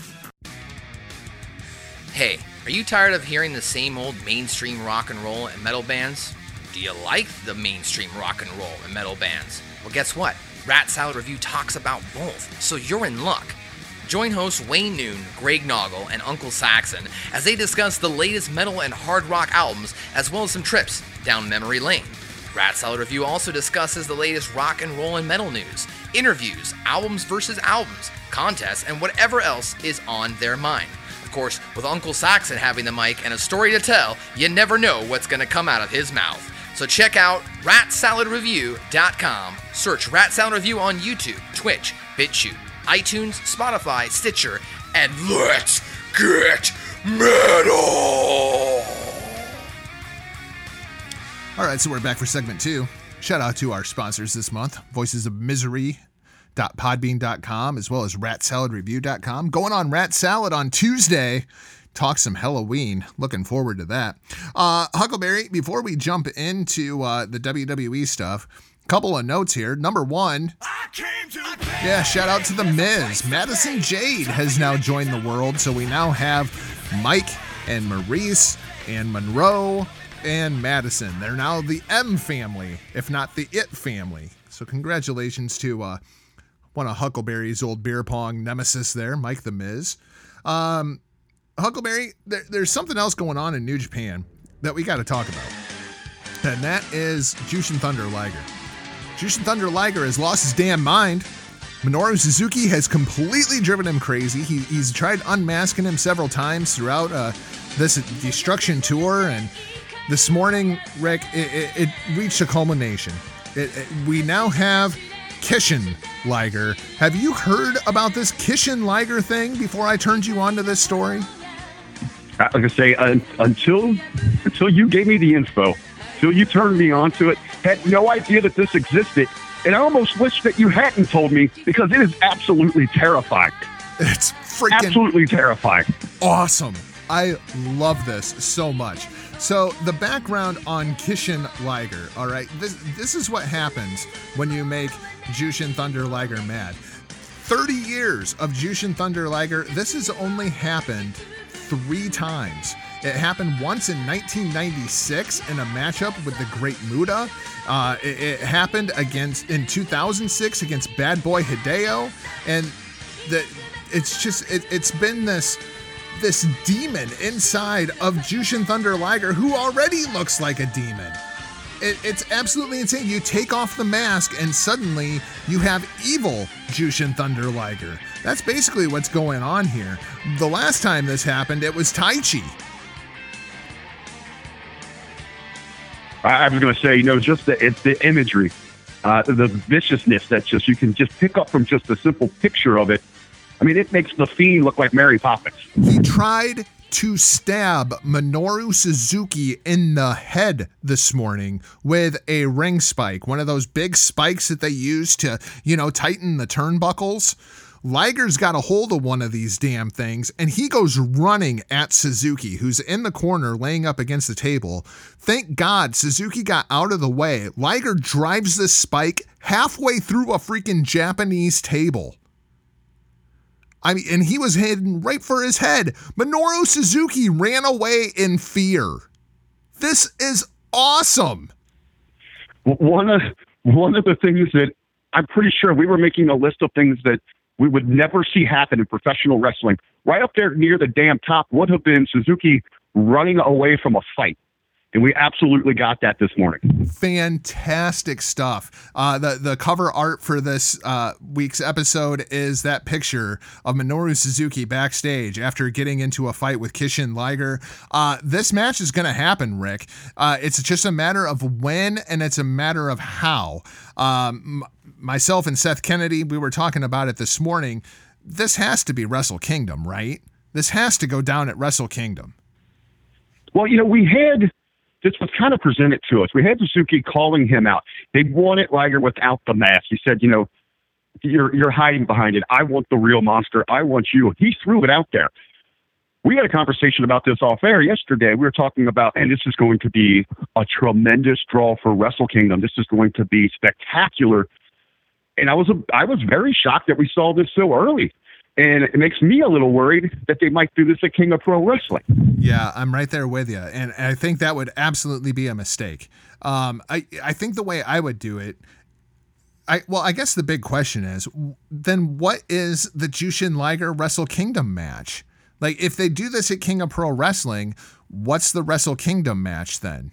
Hey, are you tired of hearing the same old mainstream rock and roll and metal bands? Do you like the mainstream rock and roll and metal bands? Well, guess what? Rat Salad Review talks about both, so you're in luck. Join hosts Wayne Noon, Greg Noggle, and Uncle Saxon as they discuss the latest metal and hard rock albums, as well as some trips down memory lane. Rat Salad Review also discusses the latest rock and roll and metal news, interviews, albums versus albums, contests, and whatever else is on their mind. Of course, with Uncle Saxon having the mic and a story to tell, you never know what's going to come out of his mouth. So check out RatSaladReview.com. Search Rat Salad Review on YouTube, Twitch, BitChute, iTunes, Spotify, Stitcher, and let's get metal! All right, so we're back for segment two. Shout out to our sponsors this month, Voices of Misery. .podbean.com as well as RatSaladReview.com. Going on Rat Salad on Tuesday. Talk some Halloween. Looking forward to that. Huckleberry, before we jump into the WWE stuff, couple of notes here. Number one, shout out to The Miz. Madison Jade has now joined the world, so we now have Mike and Maurice and Monroe and Madison. They're now the M family, if not the It family. So congratulations to one of Huckleberry's old beer pong nemesis there, Mike the Miz. Huckleberry, there's something else going on in New Japan that we got to talk about, and that is Jushin Thunder Liger. Jushin Thunder Liger has lost his damn mind. Minoru Suzuki has completely driven him crazy. He's tried unmasking him several times throughout this Destruction Tour, and this morning, Rick, it reached a culmination. We now have Kishin Liger. Have you heard about this Kishin Liger thing before I turned you on to this story? I was going to say, until you gave me the info, until you turned me on to it, had no idea that this existed, and I almost wish that you hadn't told me, because it is absolutely terrifying. It's freaking... absolutely terrifying. Awesome. I love this so much. So the background on Kishin Liger, all right, this is what happens when you make Jushin Thunder Liger mad. 30 years of Jushin Thunder Liger, this has only happened 3 times. It happened once in 1996 in a matchup with the Great Muta. It happened in 2006 against Bad Boy Hideo. And it's been this demon inside of Jushin Thunder Liger, who already looks like a demon. It's absolutely insane. You take off the mask and suddenly you have evil Jushin Thunder Liger. That's basically what's going on here. The last time this happened, it was Taichi. I was going to say, just the imagery, the viciousness that you can just pick up from just a simple picture of it. I mean, it makes The Fiend look like Mary Poppins. He tried to stab Minoru Suzuki in the head this morning with a ring spike, one of those big spikes that they use to, tighten the turnbuckles. Liger's got a hold of one of these damn things, and he goes running at Suzuki, who's in the corner laying up against the table. Thank God Suzuki got out of the way. Liger drives this spike halfway through a freaking Japanese table. I mean, and he was heading right for his head. Minoru Suzuki ran away in fear. This is awesome. One of the things that I'm pretty sure we were making a list of things that we would never see happen in professional wrestling. Right up there near the damn top would have been Suzuki running away from a fight. And we absolutely got that this morning. Fantastic stuff. The cover art for this week's episode is that picture of Minoru Suzuki backstage after getting into a fight with Kishin Liger. This match is going to happen, Rick. It's just a matter of when, and it's a matter of how. Myself and Seth Kennedy, we were talking about it this morning. This has to be Wrestle Kingdom, right? This has to go down at Wrestle Kingdom. Well, you know, we had... This was kind of presented to us. We had Suzuki calling him out. They wanted Liger without the mask. He said, you know, you're hiding behind it. I want the real monster. I want you. He threw it out there. We had a conversation about this off air yesterday. We were talking about, and this is going to be a tremendous draw for Wrestle Kingdom. This is going to be spectacular. And I was very shocked that we saw this so early. And it makes me a little worried that they might do this at King of Pro Wrestling. Yeah, I'm right there with you. And I think that would absolutely be a mistake. I think the way I would do it, I guess the big question is, then what is the Jushin Liger Wrestle Kingdom match? Like, if they do this at King of Pro Wrestling, what's the Wrestle Kingdom match then?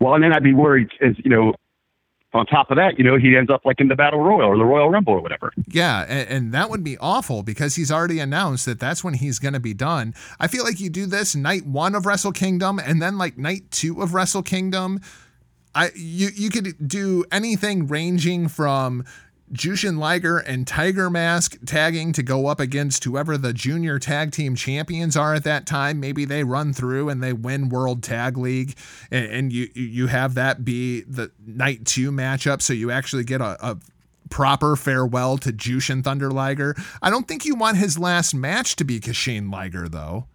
Well, and then I'd be worried, as you know, on top of that, you know, he ends up like in the Battle Royal or the Royal Rumble or whatever. Yeah, and that would be awful because he's already announced that that's when he's going to be done. I feel like you do this night one of Wrestle Kingdom and then like night two of Wrestle Kingdom. You could do anything ranging from Jushin Liger and Tiger Mask tagging to go up against whoever the junior tag team champions are at that time. Maybe they run through and they win World Tag League, and you have that be the night two matchup, so you actually get a proper farewell to Jushin Thunder Liger. I don't think you want his last match to be Kishin Liger, though.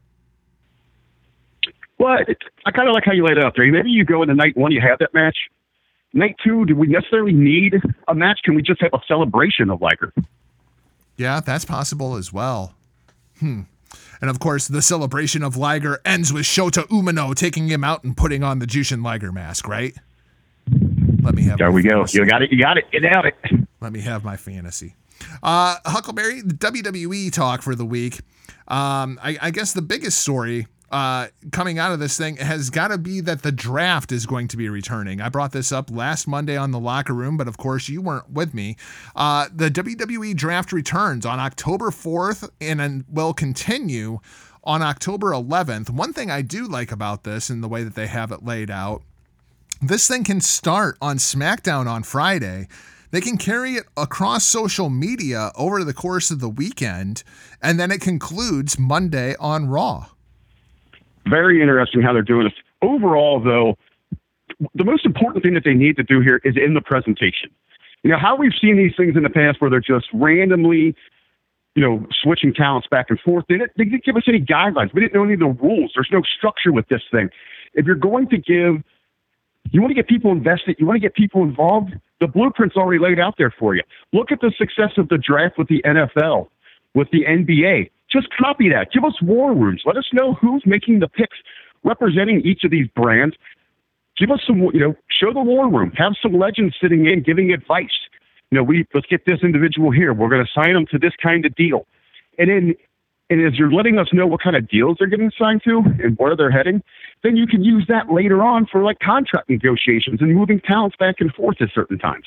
Well, I kind of like how you laid it out there. Maybe you go into night one, you have that match. Night two, do we necessarily need a match? Can we just have a celebration of Liger? Yeah, that's possible as well. And of course, the celebration of Liger ends with Shota Umino taking him out and putting on the Jushin Liger mask, right? Let me have. There we go. Fantasy. You got it. You got it. Get out it. Let me have my fantasy. Huckleberry, the WWE talk for the week. I guess the biggest story coming out of this thing has got to be that the draft is going to be returning. I brought this up last Monday on The Locker Room, but of course you weren't with me. The WWE draft returns on October 4th and will continue on October 11th. One thing I do like about this and the way that they have it laid out, this thing can start on SmackDown on Friday. They can carry it across social media over the course of the weekend, and then it concludes Monday on Raw. Very interesting how they're doing this. Overall, though, the most important thing that they need to do here is in the presentation. You know, how we've seen these things in the past where they're just randomly, you know, switching talents back and forth. They didn't give us any guidelines. We didn't know any of the rules. There's no structure with this thing. If you're going to give, you want to get people invested, you want to get people involved, the blueprint's already laid out there for you. Look at the success of the draft with the NFL, with the NBA. Just copy that. Give us war rooms. Let us know who's making the picks, representing each of these brands. Give us some, you know, show the war room. Have some legends sitting in, giving advice. You know, let's get this individual here. We're going to sign them to this kind of deal. And then, and as you're letting us know what kind of deals they're getting signed to and where they're heading, then you can use that later on for like contract negotiations and moving talents back and forth at certain times.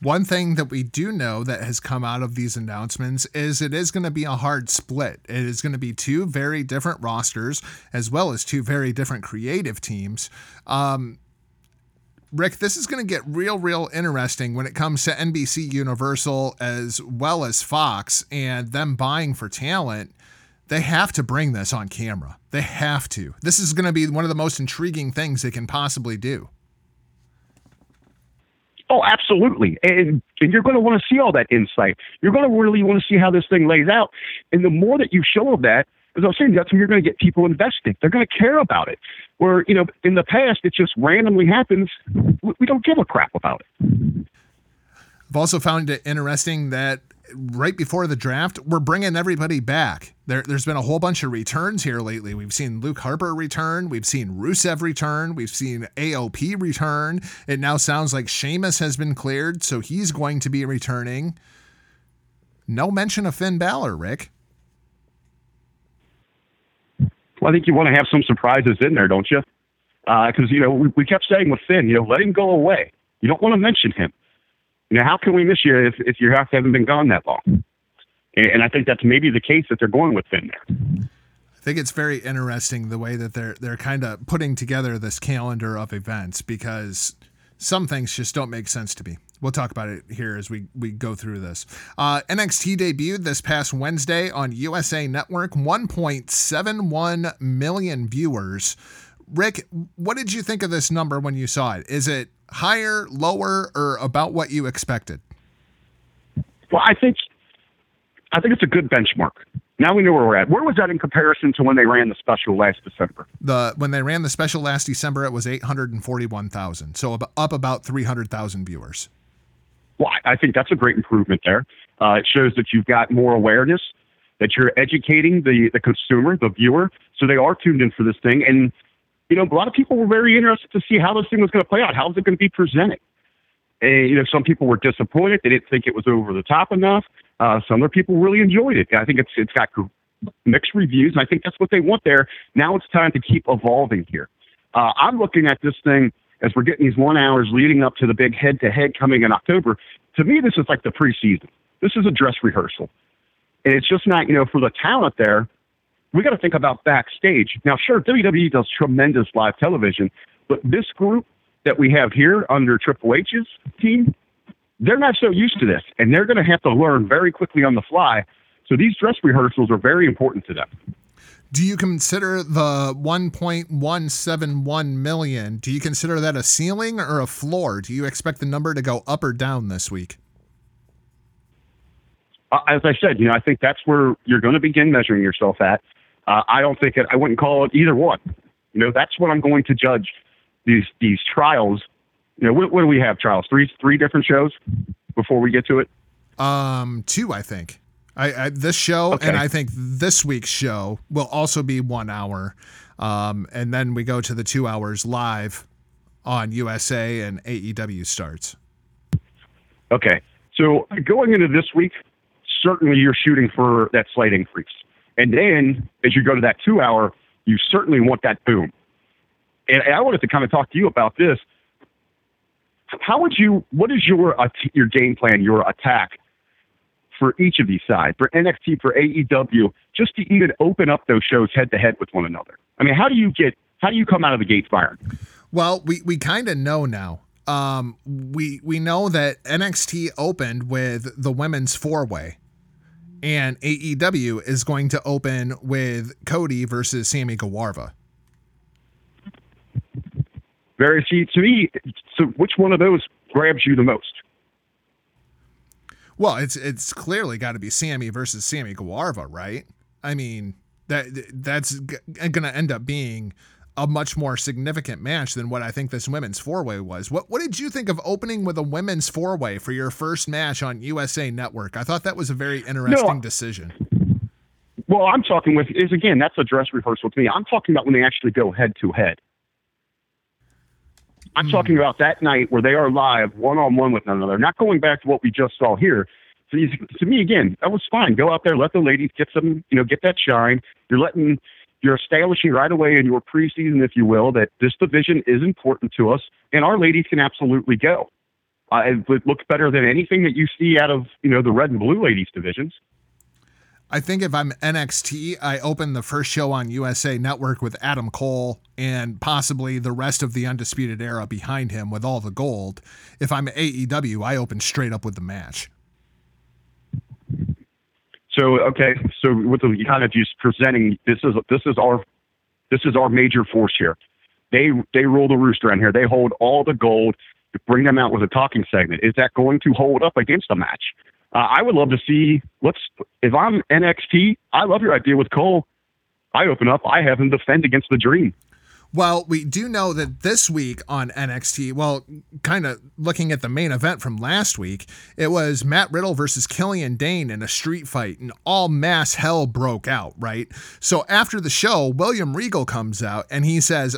One thing that we do know that has come out of these announcements is it is going to be a hard split. It is going to be two very different rosters as well as two very different creative teams. Rick, this is going to get real, real interesting when it comes to NBC Universal as well as Fox and them buying for talent. They have to bring this on camera. They have to. This is going to be one of the most intriguing things they can possibly do. Oh, absolutely. And you're going to want to see all that insight. You're going to really want to see how this thing lays out. And the more that you show of that, as I was saying, that's when you're going to get people invested. They're going to care about it. Where, you know, in the past, it just randomly happens. We don't give a crap about it. I've also found it interesting that right before the draft, we're bringing everybody back. There's been a whole bunch of returns here lately. We've seen Luke Harper return. We've seen Rusev return. We've seen AOP return. It now sounds like Sheamus has been cleared, so he's going to be returning. No mention of Finn Balor, Rick. Well, I think you want to have some surprises in there, don't you? Because, you know, we kept saying with Finn, you know, let him go away. You don't want to mention him. You know, how can we miss you if your house hasn't been gone that long? And I think that's maybe the case that they're going with Finn there. I think it's very interesting the way that they're kind of putting together this calendar of events, because some things just don't make sense to me. We'll talk about it here as we go through this. NXT debuted this past Wednesday on USA Network, 1.71 million viewers. Rick, what did you think of this number when you saw it? Is it higher, lower, or about what you expected? Well, I think it's a good benchmark. Now we know where we're at. Where was that in comparison to when they ran the special last December? When they ran the special last December, it was 841,000, so up about 300,000 viewers. Well, I think that's a great improvement there. It shows that you've got more awareness, that you're educating the consumer, the viewer, so they are tuned in for this thing. And, you know, a lot of people were very interested to see how this thing was going to play out. How was it going to be presented? And, you know, some people were disappointed. They didn't think it was over the top enough. Some other people really enjoyed it. I think it's got mixed reviews, and I think that's what they want there. Now it's time to keep evolving here. I'm looking at this thing as we're getting these 1 hours leading up to the big head-to-head coming in October. To me, this is like the preseason. This is a dress rehearsal. And it's just not, you know, for the talent there, we got to think about backstage. Now, sure, WWE does tremendous live television, but this group that we have here under Triple H's team, they're not so used to this, and they're going to have to learn very quickly on the fly. So these dress rehearsals are very important to them. Do you consider the 1.171 million, do you consider that a ceiling or a floor? Do you expect the number to go up or down this week? As I said, you know, I think that's where you're going to begin measuring yourself at. I wouldn't call it either one. You know, that's what I'm going to judge these trials. You know, what do we have, Charles? Three different shows before we get to it? Two, I think. This show, okay. And I think this week's show will also be 1 hour. And then we go to the 2 hours live on USA and AEW starts. Okay. So going into this week, certainly you're shooting for that slight increase. And then as you go to that 2 hour, you certainly want that boom. And I wanted to kind of talk to you about this. What is your game plan, your attack for each of these sides, for NXT, for AEW, just to even open up those shows head to head with one another? I mean, how do you come out of the gate firing? Well, we kind of know now. We know that NXT opened with the women's 4-way, and AEW is going to open with Cody versus Sammy Guevara. Very few to me. So which one of those grabs you the most? Well, it's clearly got to be Sammy versus Sammy Guevara, right? I mean, that's going to end up being a much more significant match than what I think this women's 4-way was. What did you think of opening with a women's 4-way for your first match on USA Network? I thought that was a very interesting decision. Well, I'm talking with is again, that's a dress rehearsal to me. I'm talking about when they actually go head to head. I'm talking about that night where they are live one-on-one with one another, not going back to what we just saw here. So to me, again, that was fine. Go out there, let the ladies get some, you know, get that shine. You're establishing right away in your preseason, if you will, that this division is important to us and our ladies can absolutely go. It looks better than anything that you see out of, you know, the red and blue ladies divisions. I think if I'm NXT, I open the first show on USA Network with Adam Cole and possibly the rest of the Undisputed Era behind him with all the gold. If I'm AEW, I open straight up with the match. So, okay. So with the kind of just presenting, this is our major force here. They rule the rooster in here. They hold all the gold. You bring them out with a talking segment. Is that going to hold up against a match? I would love to see. If I'm NXT, I love your idea with Cole. I open up. I have him defend against the Dream. Well, we do know that this week on NXT, well, kind of looking at the main event from last week, it was Matt Riddle versus Killian Dane in a street fight, and all mass hell broke out, right? So after the show, William Regal comes out and he says,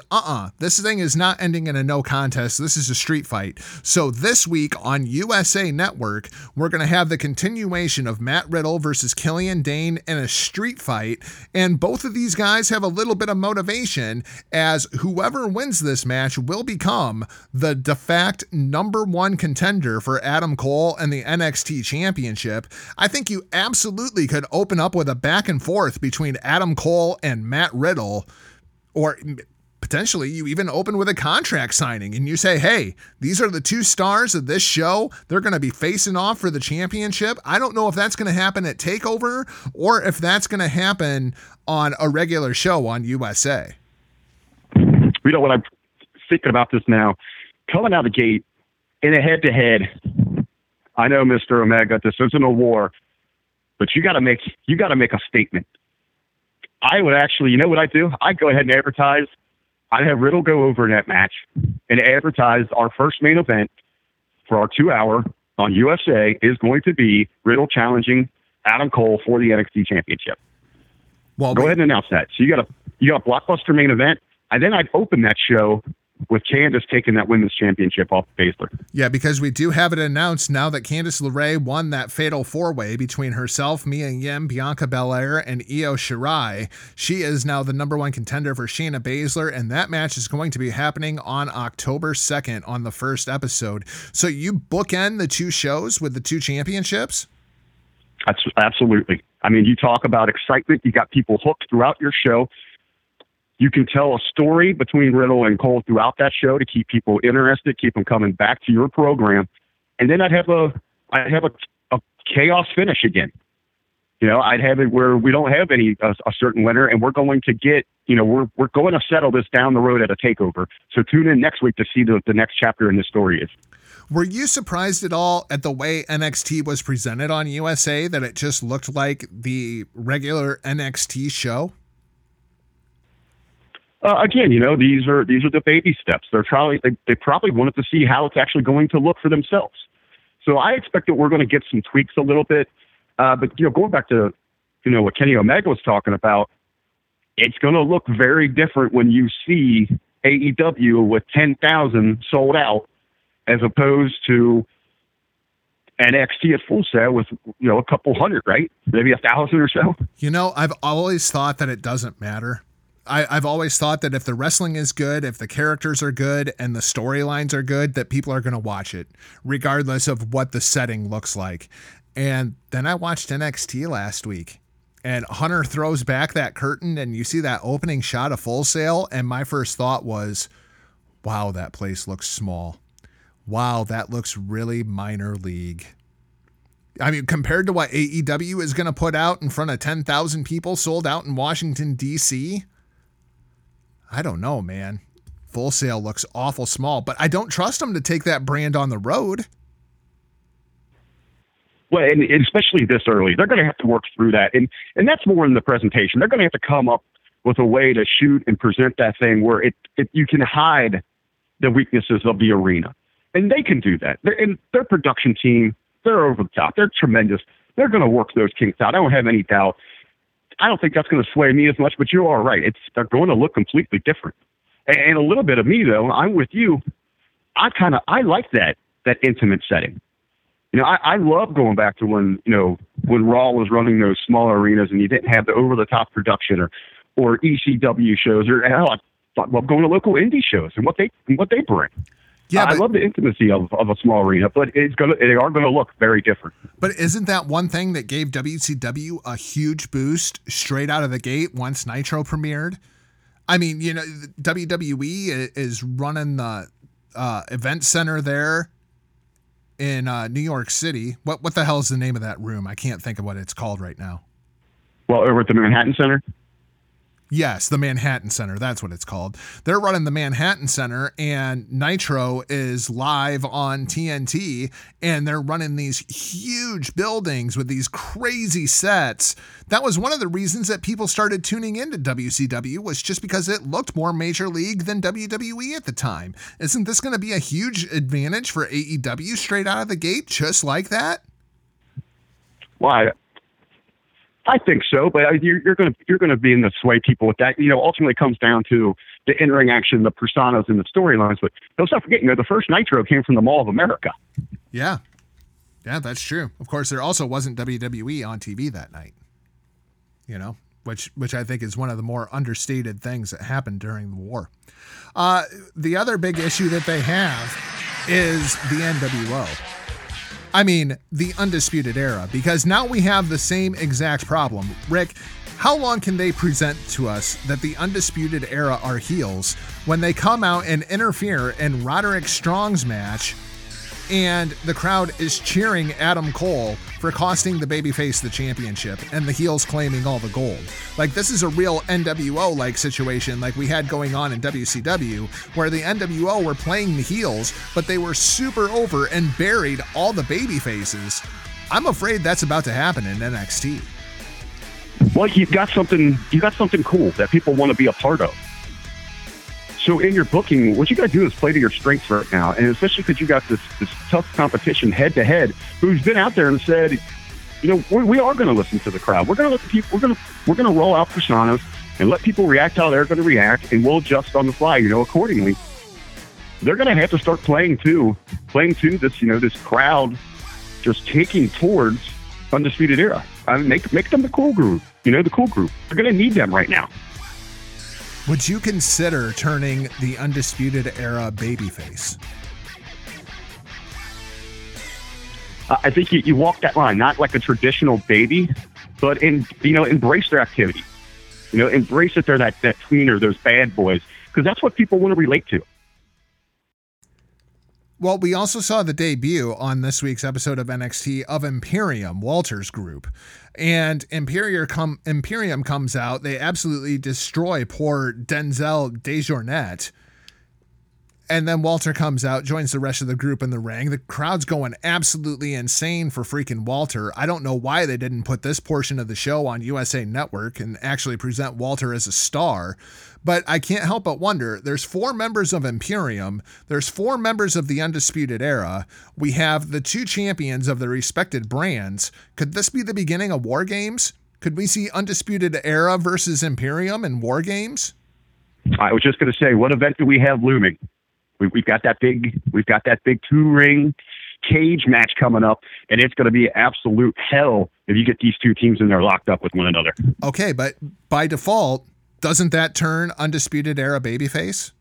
this thing is not ending in a no contest. This is a street fight. So this week on USA Network, we're going to have the continuation of Matt Riddle versus Killian Dane in a street fight, and both of these guys have a little bit of motivation, as whoever wins this match will become the de facto number one contender for Adam Cole and the NXT Championship. I think you absolutely could open up with a back and forth between Adam Cole and Matt Riddle, or potentially you even open with a contract signing and you say, hey, these are the two stars of this show. They're going to be facing off for the championship. I don't know if that's going to happen at TakeOver or if that's going to happen on a regular show on USA. You know, when I'm thinking about this now, coming out the gate in a head-to-head, I know, Mr. Omega, this isn't a war, but you got to make a statement. I would actually, you know what I do? I go ahead and advertise. I have Riddle go over in that match and advertise our first main event for our 2 hour on USA is going to be Riddle challenging Adam Cole for the NXT Championship. Well, go ahead and announce that. So you got a blockbuster main event. And then I'd open that show with Candice taking that women's championship off Baszler. Yeah, because we do have it announced now that Candice LeRae won that fatal four-way between herself, Mia Yim, Bianca Belair, and Io Shirai. She is now the number one contender for Shayna Baszler, and that match is going to be happening on October 2nd on the first episode. So you bookend the two shows with the two championships? Absolutely. I mean, you talk about excitement. You got people hooked throughout your show. You can tell a story between Riddle and Cole throughout that show to keep people interested, keep them coming back to your program. And then I'd have a chaos finish again. You know, I'd have it where we don't have a certain winner, and we're going to get, you know, we're going to settle this down the road at a takeover. So tune in next week to see the next chapter in the story is. Were you surprised at all at the way NXT was presented on USA, that it just looked like the regular NXT show? Again, you know, these are the baby steps. They probably wanted to see how it's actually going to look for themselves. So I expect that we're going to get some tweaks a little bit. But, you know, going back to, you know, what Kenny Omega was talking about, it's going to look very different when you see AEW with 10,000 sold out as opposed to NXT at Full Sail with, you know, a couple hundred, right? Maybe 1,000 or so. You know, I've always thought that it doesn't matter. I've always thought that if the wrestling is good, if the characters are good and the storylines are good, that people are going to watch it, regardless of what the setting looks like. And then I watched NXT last week, and Hunter throws back that curtain, and you see that opening shot of Full Sail, and my first thought was, wow, that place looks small. Wow, that looks really minor league. I mean, compared to what AEW is going to put out in front of 10,000 people sold out in Washington, D.C., I don't know, man. Full Sail looks awful small, but I don't trust them to take that brand on the road. Well, and especially this early, they're going to have to work through that. And that's more in the presentation. They're going to have to come up with a way to shoot and present that thing where you can hide the weaknesses of the arena. And they can do that. And their production team, they're over the top. They're tremendous. They're going to work those kinks out. I don't have any doubt. I don't think that's going to sway me as much, but you are right. They're going to look completely different. And a little bit of me, though, I'm with you. I like that intimate setting. You know, I love going back to when Raw was running those smaller arenas and you didn't have the over-the-top production or ECW shows, or hell, I love going to local indie shows and what they bring. Yeah, I love the intimacy of a small arena, but they are going to look very different. But isn't that one thing that gave WCW a huge boost straight out of the gate once Nitro premiered? I mean, you know, WWE is running the event center there in New York City. What the hell is the name of that room? I can't think of what it's called right now. Well, over at the Manhattan Center? Yes, the Manhattan Center. That's what it's called. They're running the Manhattan Center, and Nitro is live on TNT, and they're running these huge buildings with these crazy sets. That was one of the reasons that people started tuning into WCW, was just because it looked more major league than WWE at the time. Isn't this going to be a huge advantage for AEW straight out of the gate, just like that? Well, I think so, but you're going to be in the sway people with that. You know, ultimately it comes down to the in-ring action, the personas, and the storylines. But don't stop forgetting, the first Nitro came from the Mall of America. Yeah, that's true. Of course, there also wasn't WWE on TV that night. You know, which I think is one of the more understated things that happened during the war. The other big issue that they have is the NWO. I mean, the Undisputed Era, because now we have the same exact problem. Rick, how long can they present to us that the Undisputed Era are heels when they come out and interfere in Roderick Strong's match and the crowd is cheering Adam Cole for costing the babyface the championship and the heels claiming all the gold? Like, this is a real NWO-like situation like we had going on in WCW, where the NWO were playing the heels, but they were super over and buried all the babyfaces. I'm afraid that's about to happen in NXT. Well, you've got something cool that people want to be a part of. So in your booking, what you got to do is play to your strengths right now, and especially because you got this tough competition head-to-head who's been out there and said, we are going to listen to the crowd. We're going to let people. We're going to roll out personas and let people react how they're going to react, and we'll adjust on the fly, accordingly. They're going to have to start playing to this, this crowd just taking towards Undisputed Era. I mean, make them the cool group. The cool group. They're going to need them right now. Would you consider turning the Undisputed Era babyface? I think you walk that line, not like a traditional baby, but embrace their activity. Embrace that they're that tweener, those bad boys, because that's what people want to relate to. Well, we also saw the debut on this week's episode of NXT of Imperium, Walter's group. And Imperium comes out. They absolutely destroy poor Denzel DeJournette. And then Walter comes out, joins the rest of the group in the ring. The crowd's going absolutely insane for freaking Walter. I don't know why they didn't put this portion of the show on USA Network and actually present Walter as a star. But I can't help but wonder, there's 4 members of Imperium. There's 4 members of the Undisputed Era. We have the 2 champions of the respected brands. Could this be the beginning of War Games? Could we see Undisputed Era versus Imperium in War Games? I was just going to say, what event do we have looming? We've got that big 2-ring cage match coming up, and it's going to be absolute hell if you get these 2 teams and they're locked up with one another. Okay, but by default, doesn't that turn Undisputed Era babyface?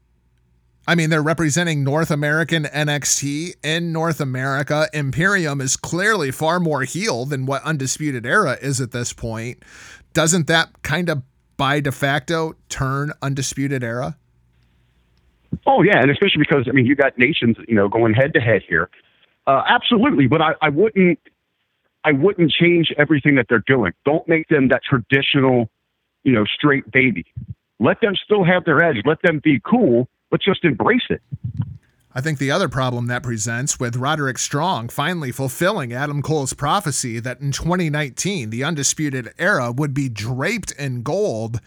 I mean, they're representing North American NXT in North America. Imperium is clearly far more heel than what Undisputed Era is at this point. Doesn't that kind of by de facto turn Undisputed Era? Oh, yeah, and especially because, you got nations, going head-to-head here. Absolutely, but I wouldn't change everything that they're doing. Don't make them that traditional, straight baby. Let them still have their edge. Let them be cool, but just embrace it. I think the other problem that presents with Roderick Strong finally fulfilling Adam Cole's prophecy that in 2019, the Undisputed Era would be draped in gold.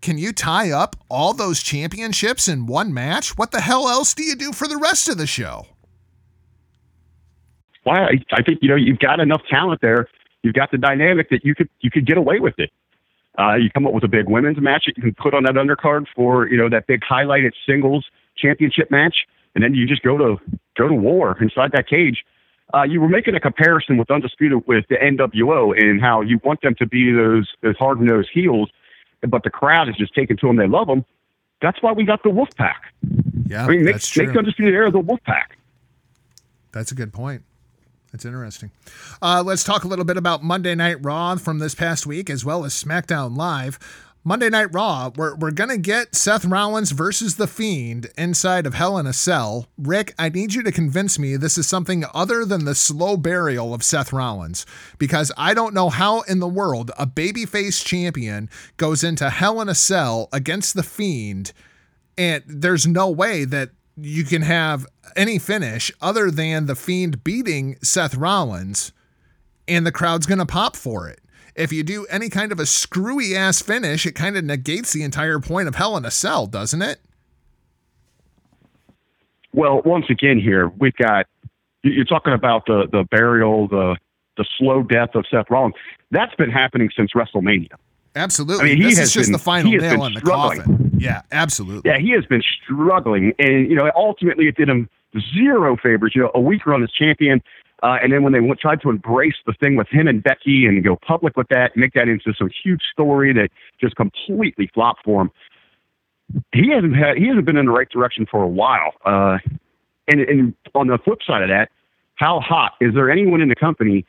Can you tie up all those championships in one match? What the hell else do you do for the rest of the show? Well, I think, you've got enough talent there. You've got the dynamic that you could get away with it. You come up with a big women's match that you can put on that undercard for, that big highlighted singles championship match. And then you just go to war inside that cage. You were making a comparison with Undisputed with the NWO and how you want them to be those hard-nosed heels, but the crowd is just taken to them. They love them. That's why we got the Wolf Pack. Yeah, that's true. Make the Undisputed Era the Wolf Pack. That's a good point. That's interesting. Let's talk a little bit about Monday Night Raw from this past week, as well as SmackDown Live. Monday Night Raw, we're going to get Seth Rollins versus The Fiend inside of Hell in a Cell. Rick, I need you to convince me this is something other than the slow burial of Seth Rollins, because I don't know how in the world a babyface champion goes into Hell in a Cell against The Fiend, and there's no way that you can have any finish other than The Fiend beating Seth Rollins, and the crowd's going to pop for it. If you do any kind of a screwy ass finish, it kind of negates the entire point of Hell in a Cell, doesn't it? Well, once again here, we've got, you're talking about the burial, the slow death of Seth Rollins. That's been happening since WrestleMania. Absolutely. I mean, this is just the final nail in the coffin. Yeah, absolutely. Yeah, he has been struggling. And, you know, ultimately it did him zero favors. You know, a weak run as champion. And then when they tried to embrace the thing with him and Becky and go public with that, make that into some huge story that just completely flopped for him, he hasn't been in the right direction for a while. And on the flip side of that, how hot is there anyone in the company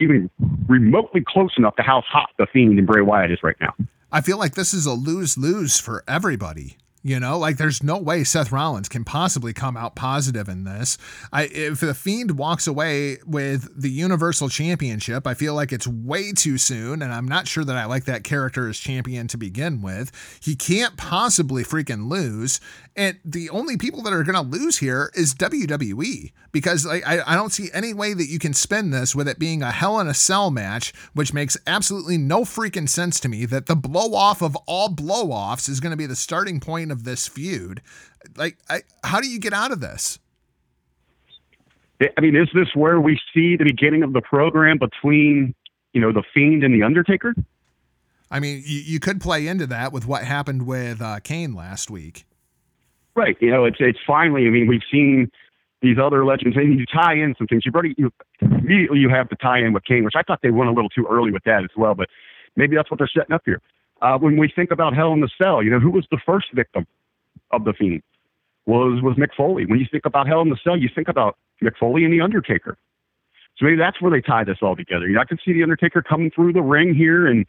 even remotely close enough to how hot The Fiend and Bray Wyatt is right now? I feel like this is a lose-lose for everybody. You know, like there's no way Seth Rollins can possibly come out positive in this. If The Fiend walks away with the Universal Championship, I feel like it's way too soon. And I'm not sure that I like that character as champion to begin with. He can't possibly freaking lose. And the only people that are going to lose here is WWE, because I don't see any way that you can spin this with it being a Hell in a Cell match, which makes absolutely no freaking sense to me that the blow off of all blow offs is going to be the starting point of this feud. Like, how do you get out of this? I mean, is this where we see the beginning of the program between, you know, The Fiend and The Undertaker? I mean, you could play into that with what happened with Kane last week. Right. You know, it's finally, I mean, we've seen these other legends and you tie in some things. Immediately you have the tie in with Kane, which I thought they went a little too early with that as well, but maybe that's what they're setting up here. When we think about Hell in a Cell, you know, who was the first victim of The Fiend? Was Mick Foley. When you think about Hell in a Cell, you think about Mick Foley and The Undertaker. So maybe that's where they tie this all together. You know, I can see The Undertaker coming through the ring here and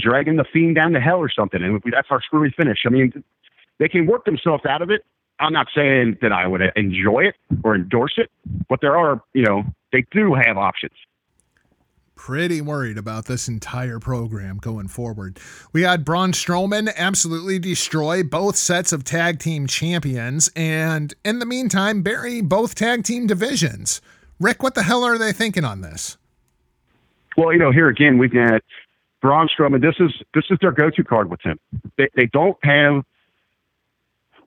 dragging The Fiend down to hell or something. And that's our screwy finish. I mean, they can work themselves out of it. I'm not saying that I would enjoy it or endorse it, but there are, you know, they do have options. Pretty worried about this entire program going forward. We had Braun Strowman absolutely destroy both sets of tag team champions, and in the meantime, bury both tag team divisions. Rick, what the hell are they thinking on this? Well, you know, here again, we've got Braun Strowman. This is their go-to card with him. They don't have.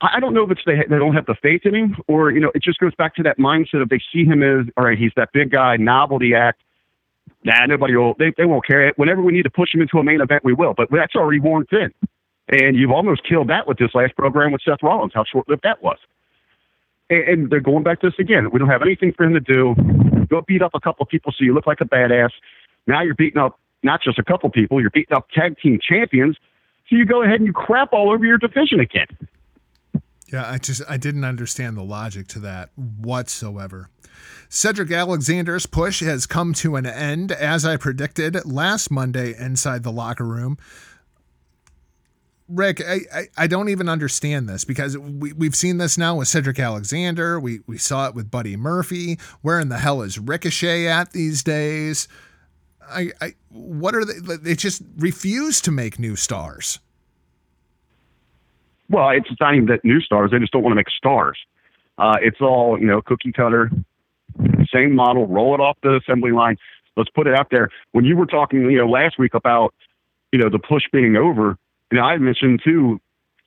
I don't know if it's they don't have the faith in him, or you know, it just goes back to that mindset of they see him as all right. He's that big guy, novelty act. Nah, nobody will. They won't care. Whenever we need to push him into a main event, we will. But that's already worn thin. And you've almost killed that with this last program with Seth Rollins, how short-lived that was. And they're going back to this again. We don't have anything for him to do. Go beat up a couple people so you look like a badass. Now you're beating up not just a couple people. You're beating up tag team champions. So you go ahead and you crap all over your division again. Yeah, I didn't understand the logic to that whatsoever. Cedric Alexander's push has come to an end, as I predicted last Monday inside the locker room. Rick, I don't even understand this, because we've seen this now with Cedric Alexander. We saw it with Buddy Murphy. Where in the hell is Ricochet at these days? What are they? They just refuse to make new stars. Well, it's not even that new stars. They just don't want to make stars. It's all, you know, cookie cutter, same model, roll it off the assembly line. Let's put it out there. When you were talking, you know, last week about, you know, the push being over, you know, I mentioned too,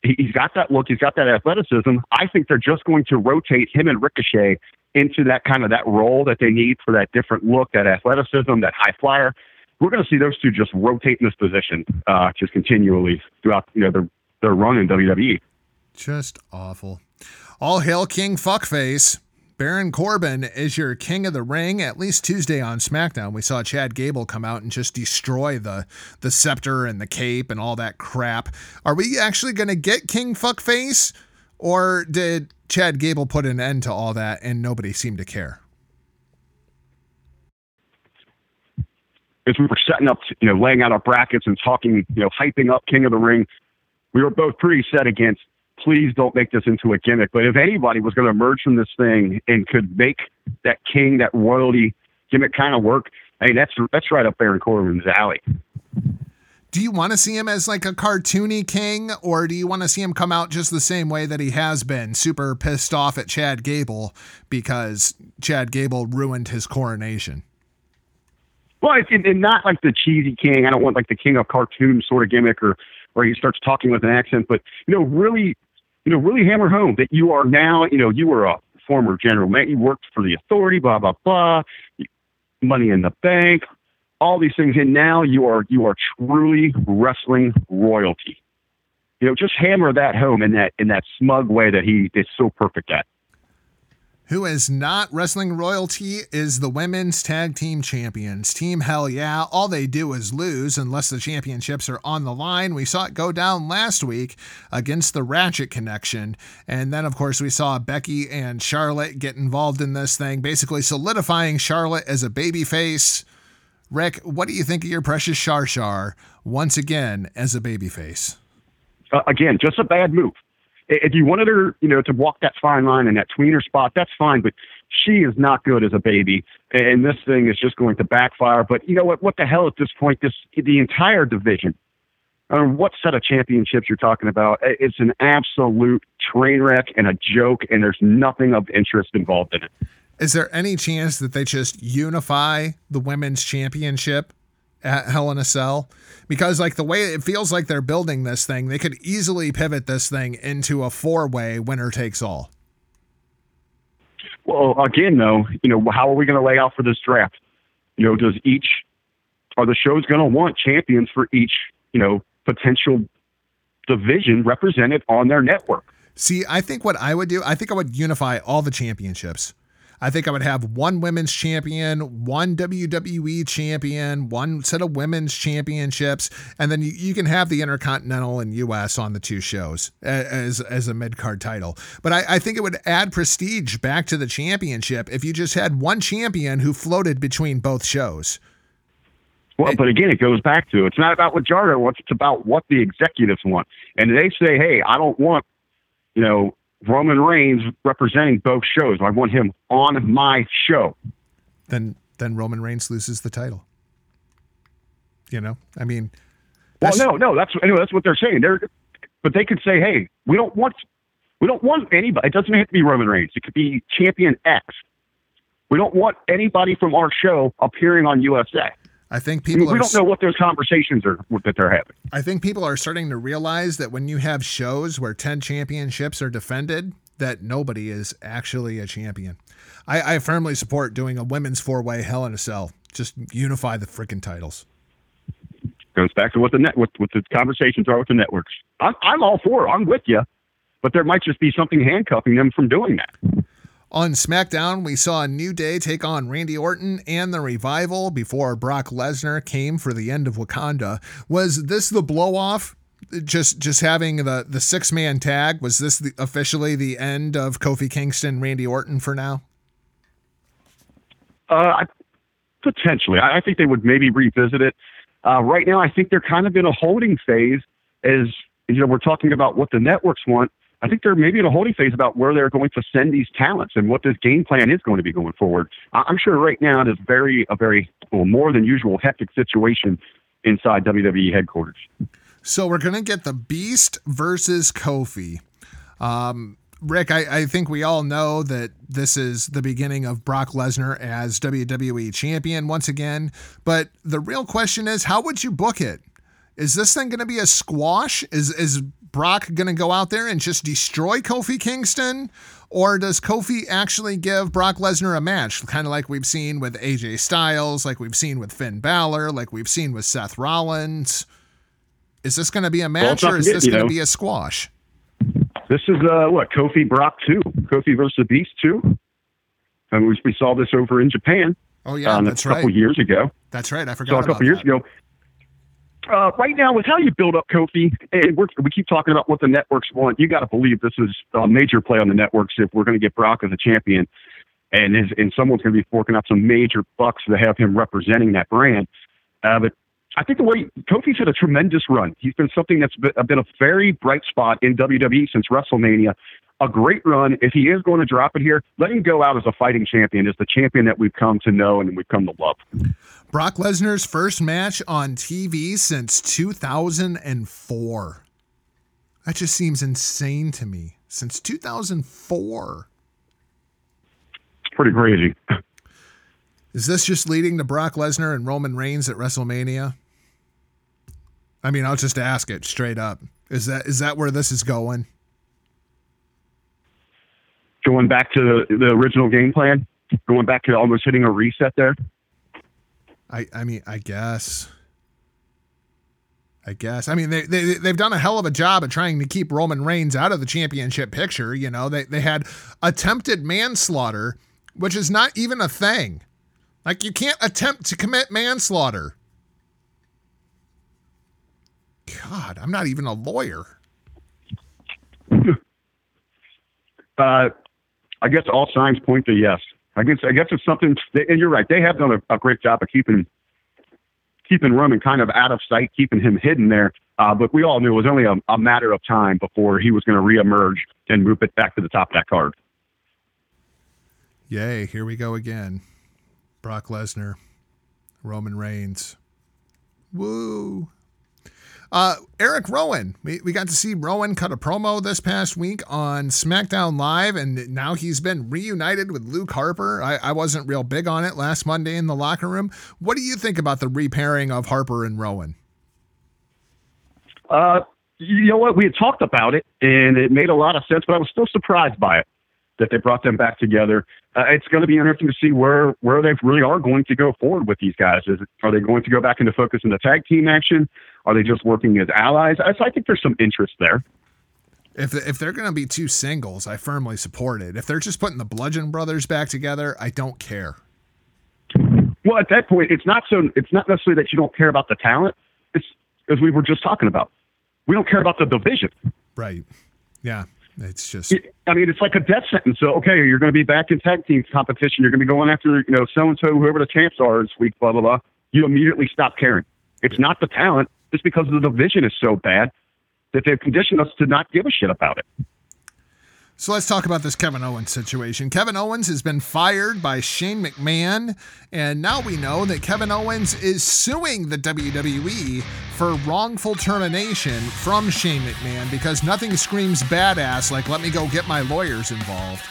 he's got that look. He's got that athleticism. I think they're just going to rotate him and Ricochet into that kind of that role that they need for that different look, that athleticism, that high flyer. We're going to see those two just rotate in this position just continually throughout, you know, their run in WWE. Just awful. All hail King Fuckface. Baron Corbin is your king of the ring. At least Tuesday on SmackDown, we saw Chad Gable come out and just destroy the scepter and the cape and all that crap. Are we actually going to get King Fuckface, or did Chad Gable put an end to all that and nobody seemed to care? as we were setting up, laying out our brackets and talking, hyping up King of the Ring, we were both pretty set against, please don't make this into a gimmick. But if anybody was going to emerge from this thing and could make that king, that royalty gimmick kind of work, I mean, that's right up there in Corbin's alley. Do you want to see him as like a cartoony king, or do you want to see him come out just the same way that he has been, super pissed off at Chad Gable because Chad Gable ruined his coronation? Well, it's not like the cheesy king. I don't want like the king of cartoon sort of gimmick or he starts talking with an accent, but, really hammer home that you are now, you are a former general man. You worked for the authority, blah, blah, blah, money in the bank, all these things. And now you are truly wrestling royalty. Just hammer that home in that smug way that he is so perfect at. Who is not wrestling royalty is the women's tag team champions. Team Hell Yeah. All they do is lose unless the championships are on the line. We saw it go down last week against the Ratchet Connection. And then, of course, we saw Becky and Charlotte get involved in this thing, basically solidifying Charlotte as a babyface. Rick, what do you think of your precious Char Char once again as a babyface? Again, just a bad move. If you wanted her, to walk that fine line in that tweener spot, that's fine. But she is not good as a baby, and this thing is just going to backfire. But you know what? What the hell at this point? The entire division, I mean, what set of championships you're talking about? It's an absolute train wreck and a joke, and there's nothing of interest involved in it. Is there any chance that they just unify the women's championship at Hell in a Cell? Because like the way it feels like they're building this thing, they could easily pivot this thing into a four-way winner takes all. Well, again, though, how are we going to lay out for this draft? Are the shows going to want champions for each, potential division represented on their network? See, I think what I would do, I think I would unify all the championships. I think I would have one women's champion, one WWE champion, one set of women's championships, and then you can have the Intercontinental and US on the two shows as a mid-card title. But I think it would add prestige back to the championship if you just had one champion who floated between both shows. Well, but again, it goes back to, it's not about what Jargo wants, it's about what the executives want. And they say, hey, I don't want, Roman Reigns representing both shows. I want him on my show. Then Roman Reigns loses the title. I mean, that's what they're saying. But they could say, hey, we don't want anybody. It doesn't have to be Roman Reigns. It could be Champion X. We don't want anybody from our show appearing on USA. I think we don't know what those conversations are that they're having. I think people are starting to realize that when you have shows where 10 championships are defended, that nobody is actually a champion. I firmly support doing a women's four-way Hell in a Cell. Just unify the freaking titles. Goes back to what the conversations are with the networks. I'm all for it. I'm with you, but there might just be something handcuffing them from doing that. On SmackDown, we saw New Day take on Randy Orton and The Revival before Brock Lesnar came for the end of Wakanda. Was this the blow-off? Just having the six-man tag? Was this officially the end of Kofi Kingston, Randy Orton for now? Potentially. I think they would maybe revisit it. Right now, I think they're kind of in a holding phase as we're talking about what the networks want. I think they're maybe in a holding phase about where they're going to send these talents and what this game plan is going to be going forward. I'm sure right now it is a very more than usual hectic situation inside WWE headquarters. So we're going to get the Beast versus Kofi. Rick, I think we all know that this is the beginning of Brock Lesnar as WWE champion once again, but the real question is, how would you book it? Is this thing going to be a squash? Is Brock going to go out there and just destroy Kofi Kingston? Or does Kofi actually give Brock Lesnar a match? Kind of like we've seen with AJ Styles, like we've seen with Finn Balor, like we've seen with Seth Rollins. Is this going to be a match or is this going to be a squash? This is Kofi Brock 2, Kofi versus Beast 2. And we saw this over in Japan. Oh yeah, that's right. A couple years ago. That's right. I forgot about that. Right now, with how you build up Kofi, and we keep talking about what the networks want, you got to believe this is a major play on the networks if we're going to get Brock as a champion, and someone's going to be forking out some major bucks to have him representing that brand. But I think the way Kofi's had a tremendous run. He's been something that's been a very bright spot in WWE since WrestleMania. A great run. If he is going to drop it here, let him go out as a fighting champion, as the champion that we've come to know and we've come to love. Brock Lesnar's first match on TV since 2004. That just seems insane to me. Since 2004. It's pretty crazy. Is this just leading to Brock Lesnar and Roman Reigns at WrestleMania? I mean, I'll just ask it straight up. Is that where this is going? Going back to the original game plan? Going back to almost hitting a reset there? I guess. I mean, they've done a hell of a job at trying to keep Roman Reigns out of the championship picture. You know, they had attempted manslaughter, which is not even a thing. Like, you can't attempt to commit manslaughter. God, I'm not even a lawyer. I guess all signs point to yes. I guess it's something, and you're right. They have done a great job of keeping Roman kind of out of sight, keeping him hidden there. But we all knew it was only a matter of time before he was going to reemerge and move it back to the top of that card. Yay, here we go again. Brock Lesnar, Roman Reigns. Woo. Eric Rowan. We got to see Rowan cut a promo this past week on SmackDown Live, and now he's been reunited with Luke Harper. I wasn't real big on it last Monday in the locker room. What do you think about the repairing of Harper and Rowan? You know what? We had talked about it, and it made a lot of sense, but I was still surprised by it, that they brought them back together. It's going to be interesting to see where they really are going to go forward with these guys. Are they going to go back into focus in the tag team action? Are they just working as allies? So I think there's some interest there. If they're going to be two singles, I firmly support it. If they're just putting the Bludgeon Brothers back together, I don't care. Well, at that point, it's not necessarily that you don't care about the talent. It's, as we were just talking about, we don't care about the division. Right. Yeah. It's just, I mean, it's like a death sentence. So, okay, you're going to be back in tag team competition. You're going to be going after, you know, so-and-so, whoever the champs are this week, blah, blah, blah. You immediately stop caring. It's not the talent. It's because the division is so bad that they've conditioned us to not give a shit about it. So let's talk about this Kevin Owens situation. Kevin Owens has been fired by Shane McMahon, and now we know that Kevin Owens is suing the WWE for wrongful termination from Shane McMahon because nothing screams badass like, let me go get my lawyers involved.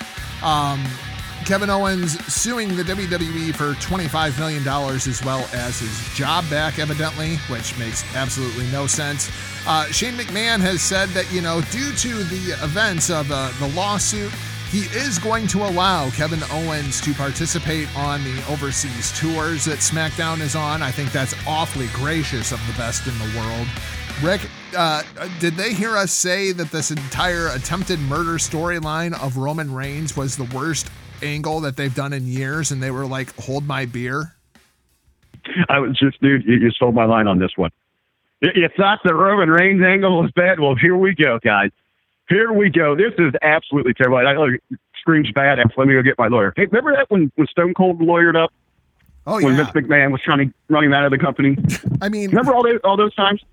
Kevin Owens suing the WWE for $25 million as well as his job back, evidently, which makes absolutely no sense. Shane McMahon has said that, you know, due to the events of the lawsuit, he is going to allow Kevin Owens to participate on the overseas tours that SmackDown is on. I think that's awfully gracious of the best in the world. Rick, did they hear us say that this entire attempted murder storyline of Roman Reigns was the worst angle that they've done in years, and they were like, hold my beer? I was just, dude, you stole my line on this one. It's not the Roman Reigns angle was bad. Well, here we go, guys. Here we go. This is absolutely terrible. It screams badass. Let me go get my lawyer. Hey, remember that when Stone Cold lawyered up? Oh, yeah. When Vince McMahon was trying to run him out of the company? I mean, remember all those times?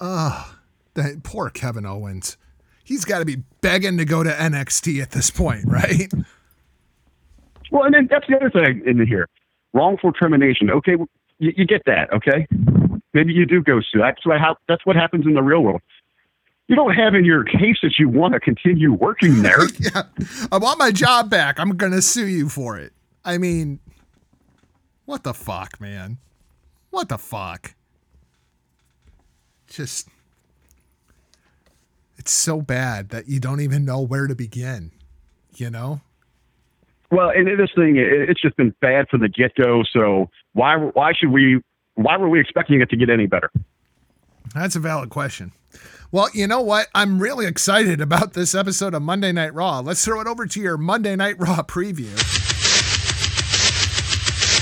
That poor Kevin Owens. He's got to be begging to go to NXT at this point, right? Well, and then that's the other thing in here. Wrongful termination. Okay, well, you get that, okay? Maybe you do go sue. That's what happens in the real world. You don't have in your case that you want to continue working there. Yeah. I want my job back. I'm going to sue you for it. I mean, what the fuck, man? What the fuck? Just, it's so bad that you don't even know where to begin, you know? Well, and this thing, it's just been bad from the get-go, so why were we expecting it to get any better? That's a valid question. Well, you know what? I'm really excited about this episode of Monday Night Raw. Let's throw it over to your Monday Night Raw preview.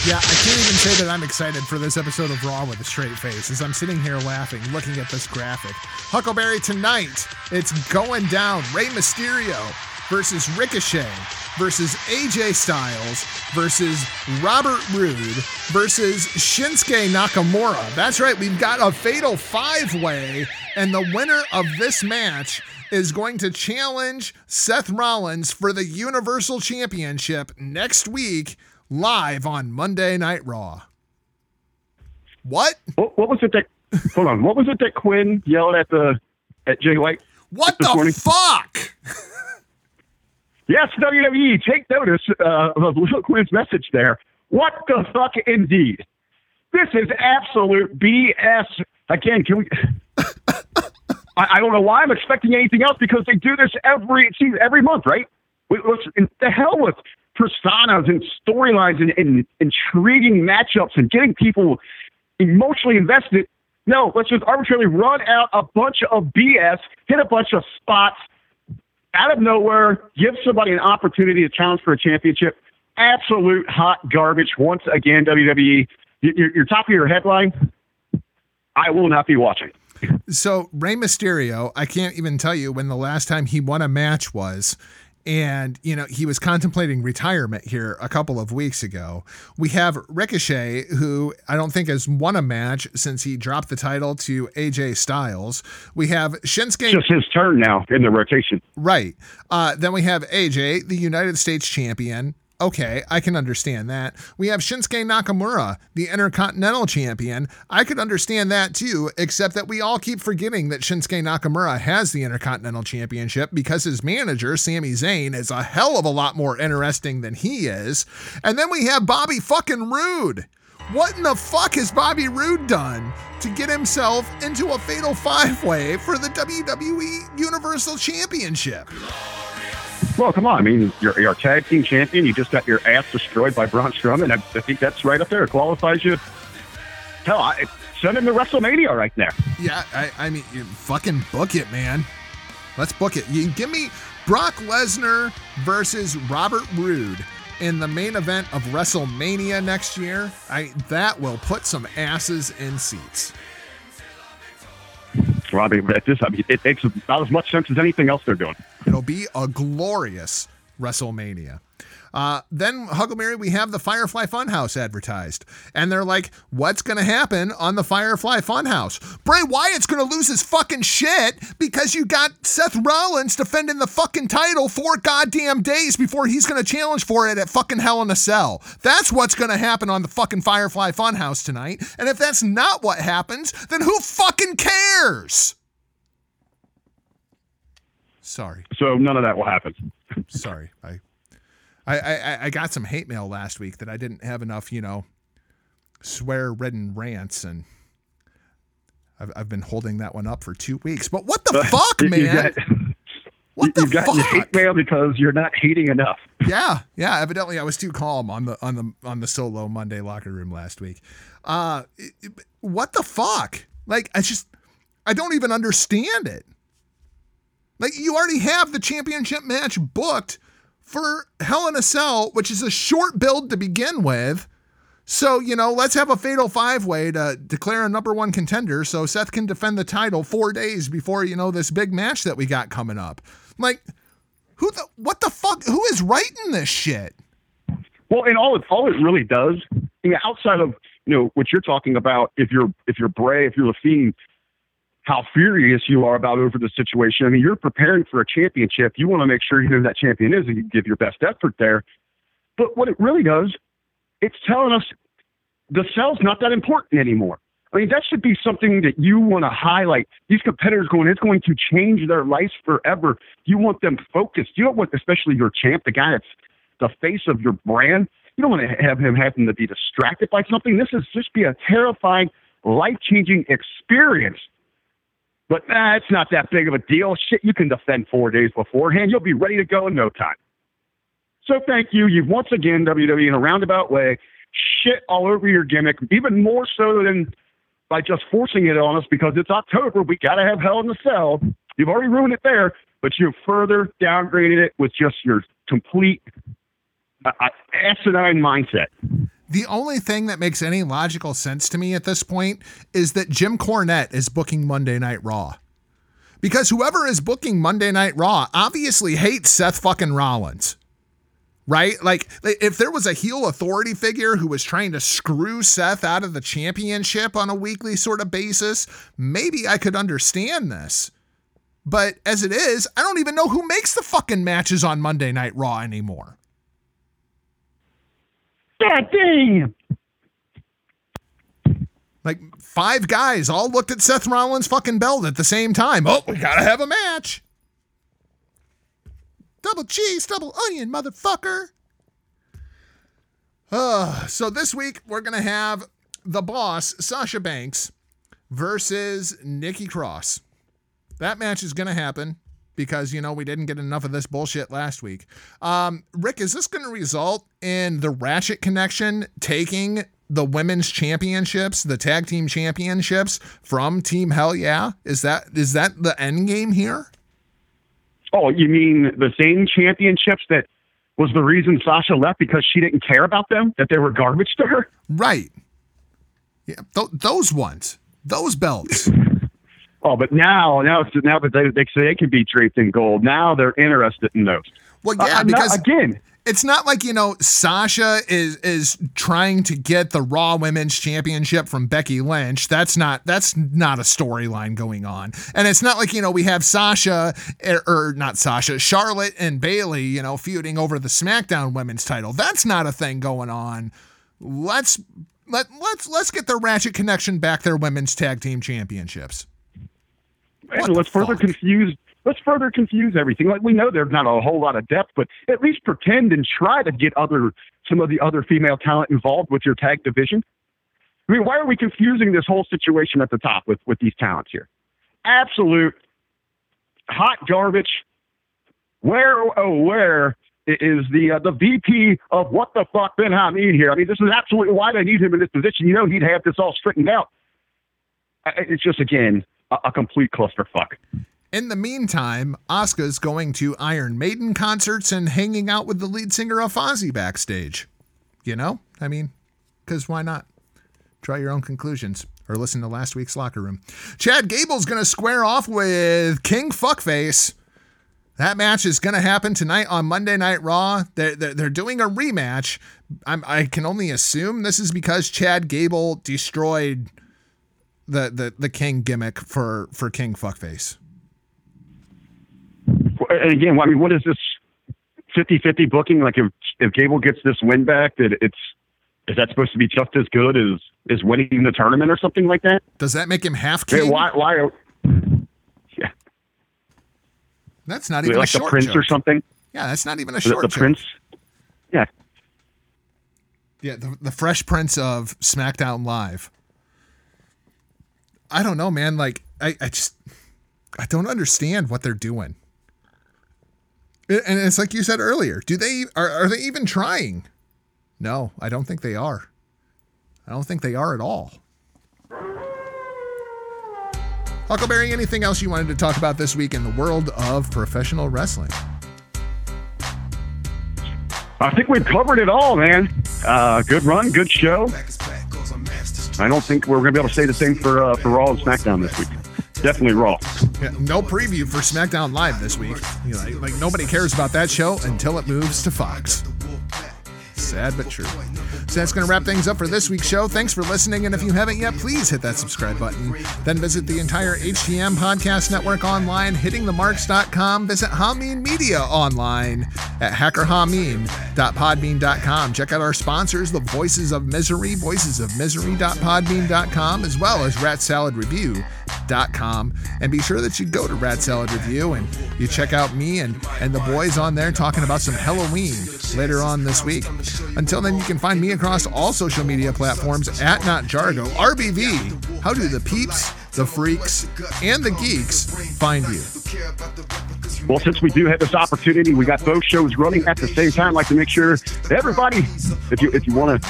Yeah, I can't even say that I'm excited for this episode of Raw with a straight face as I'm sitting here laughing, looking at this graphic. Huckleberry, tonight, it's going down. Rey Mysterio versus Ricochet. versus AJ Styles versus Robert Roode versus Shinsuke Nakamura. That's right, we've got a fatal five-way, and the winner of this match is going to challenge Seth Rollins for the Universal Championship next week, live on Monday Night Raw. What was it that, hold on, what was it that Quinn yelled at Jay White? What the morning? Fuck? Yes, WWE, take notice of Little Quinn's message there. What the fuck, indeed? This is absolute BS. Again, can we... I don't know why I'm expecting anything else, because they do this every month, right? The hell with personas and storylines and intriguing matchups and getting people emotionally invested. No, let's just arbitrarily run out a bunch of BS, hit a bunch of spots out of nowhere, give somebody an opportunity to challenge for a championship. Absolute hot garbage. Once again, WWE, your top of your headline, I will not be watching. So Rey Mysterio, I can't even tell you when the last time he won a match was. And, you know, he was contemplating retirement here a couple of weeks ago. We have Ricochet, who I don't think has won a match since he dropped the title to AJ Styles. We have Shinsuke. Just his turn now in the rotation. Right. Then we have AJ, the United States champion. Okay, I can understand that. We have Shinsuke Nakamura, the Intercontinental Champion. I could understand that too, except that we all keep forgetting that Shinsuke Nakamura has the Intercontinental Championship because his manager, Sami Zayn, is a hell of a lot more interesting than he is. And then we have Bobby fucking Roode. What in the fuck has Bobby Roode done to get himself into a fatal five-way for the WWE Universal Championship? Well, come on. I mean, you're a tag team champion. You just got your ass destroyed by Braun Strowman. I think that's right up there. It qualifies you. Hell, send him to WrestleMania right there. Yeah, I mean, you fucking book it, man. Let's book it. You give me Brock Lesnar versus Robert Roode in the main event of WrestleMania next year. That will put some asses in seats. Robbie, it makes about as much sense as anything else they're doing. It'll be a glorious WrestleMania. Then, Huckleberry, we have the Firefly Funhouse advertised. And they're like, what's going to happen on the Firefly Funhouse? Bray Wyatt's going to lose his fucking shit because you got Seth Rollins defending the fucking title 4 goddamn days before he's going to challenge for it at fucking Hell in a Cell. That's what's going to happen on the fucking Firefly Funhouse tonight. And if that's not what happens, then who fucking cares? Sorry. So none of that will happen. Sorry. I got some hate mail last week that I didn't have enough, you know, swear-ridden rants, and I've been holding that one up for 2 weeks. But what the fuck, man? You've got hate mail because you're not hating enough. Yeah. Evidently, I was too calm on the solo Monday locker room last week. What the fuck? Like, I don't even understand it. Like, you already have the championship match booked for Hell in a Cell, which is a short build to begin with. So, you know, let's have a fatal five-way to declare a number one contender so Seth can defend the title 4 days before, you know, this big match that we got coming up. Like, what the fuck? Who is writing this shit? Well, and all it really does, you know, outside of, you know, what you're talking about, if you're Bray, if you're the Fiend, how furious you are about over the situation. I mean, you're preparing for a championship. You want to make sure you know who that champion is and you give your best effort there. But what it really does, it's telling us the Cell's not that important anymore. I mean, that should be something that you want to highlight. These competitors it's going to change their lives forever. You want them focused. You don't want, especially your champ, the guy that's the face of your brand, you don't want to have him happen to be distracted by something. This is just be a terrifying, life-changing experience. But it's not that big of a deal. Shit, you can defend 4 days beforehand. You'll be ready to go in no time. So thank you. You've once again, WWE, in a roundabout way, shit all over your gimmick, even more so than by just forcing it on us because it's October. We got to have Hell in a Cell. You've already ruined it there, but you've further downgraded it with just your complete asinine mindset. The only thing that makes any logical sense to me at this point is that Jim Cornette is booking Monday Night Raw. Because whoever is booking Monday Night Raw obviously hates Seth fucking Rollins. right? Like, if there was a heel authority figure who was trying to screw Seth out of the championship on a weekly sort of basis, maybe I could understand this. But as it is, I don't even know who makes the fucking matches on Monday Night Raw anymore. God damn! Like, five guys all looked at Seth Rollins' fucking belt at the same time. Oh, we gotta have a match. Double cheese, double onion, motherfucker. So this week, we're going to have the boss, Sasha Banks, versus Nikki Cross. That match is going to happen because, you know, we didn't get enough of this bullshit last week. Rick, is this going to result in the Ratchet Connection taking the women's championships, the tag team championships from Team Hell Yeah? Is that the end game here? Oh, you mean the same championships that was the reason Sasha left because she didn't care about them, that they were garbage to her? Right. Yeah, those ones. Those belts. Oh, but now that they say they can be draped in gold, now they're interested in those. Well, yeah, because... Again... It's not like, you know, Sasha is trying to get the Raw Women's Championship from Becky Lynch. That's not a storyline going on. And it's not like, you know, we have Charlotte and Bayley, you know, feuding over the SmackDown Women's title. That's not a thing going on. Let's get the Ratchet Connection back their Women's Tag Team Championships. And let's further confuse everything. Like, we know there's not a whole lot of depth, but at least pretend and try to get some of the other female talent involved with your tag division. I mean, why are we confusing this whole situation at the top with these talents here? Absolute hot garbage. Where is the VP of what the fuck Ben Hameen here? I mean, this is absolutely why they need him in this position. You know, he'd have this all straightened out. It's just, again, a complete clusterfuck. In the meantime, Asuka's going to Iron Maiden concerts and hanging out with the lead singer of Fozzy backstage. You know? I mean, because why not? Draw your own conclusions or listen to last week's Locker Room. Chad Gable's going to square off with King Fuckface. That match is going to happen tonight on Monday Night Raw. They're doing a rematch. I can only assume this is because Chad Gable destroyed the King gimmick for King Fuckface. And again, I mean, what is this 50-50 booking? Like, if Gable gets this win back, is that supposed to be just as good as winning the tournament or something like that? Does that make him half king? Hey, why? Yeah, that's not even like a short the prince joke. Or something. Yeah, that's not even a short. The joke. Prince. Yeah. Yeah, the Fresh Prince of SmackDown Live. I don't know, man. Like, I don't understand what they're doing. And it's like you said earlier, are they even trying? No, I don't think they are. I don't think they are at all. Huckleberry, anything else you wanted to talk about this week in the world of professional wrestling? I think we've covered it all, man. Good run, good show. I don't think we're going to be able to say the same for Raw and SmackDown this week. Definitely Raw. Yeah, no preview for SmackDown Live this week. You know, like, nobody cares about that show until it moves to Fox. Sad but true. So that's going to wrap things up for this week's show. Thanks for listening, and if you haven't yet, please hit that subscribe button. Then visit the entire HTM Podcast Network online, hittingthemarks.com. Visit Hamin Media online at hackerhamin.podbean.com. Check out our sponsors, the Voices of Misery, voicesofmisery.podbean.com, as well as RatSaladReview.com. And be sure that you go to Rat Salad Review and you check out me and the boys on there talking about some Halloween later on this week. Until then, you can find me across all social media platforms at NotJargo. RBV, how do the peeps, the freaks, and the geeks find you? Well, since we do have this opportunity, we got both shows running at the same time. I'd like to make sure that everybody, if you want to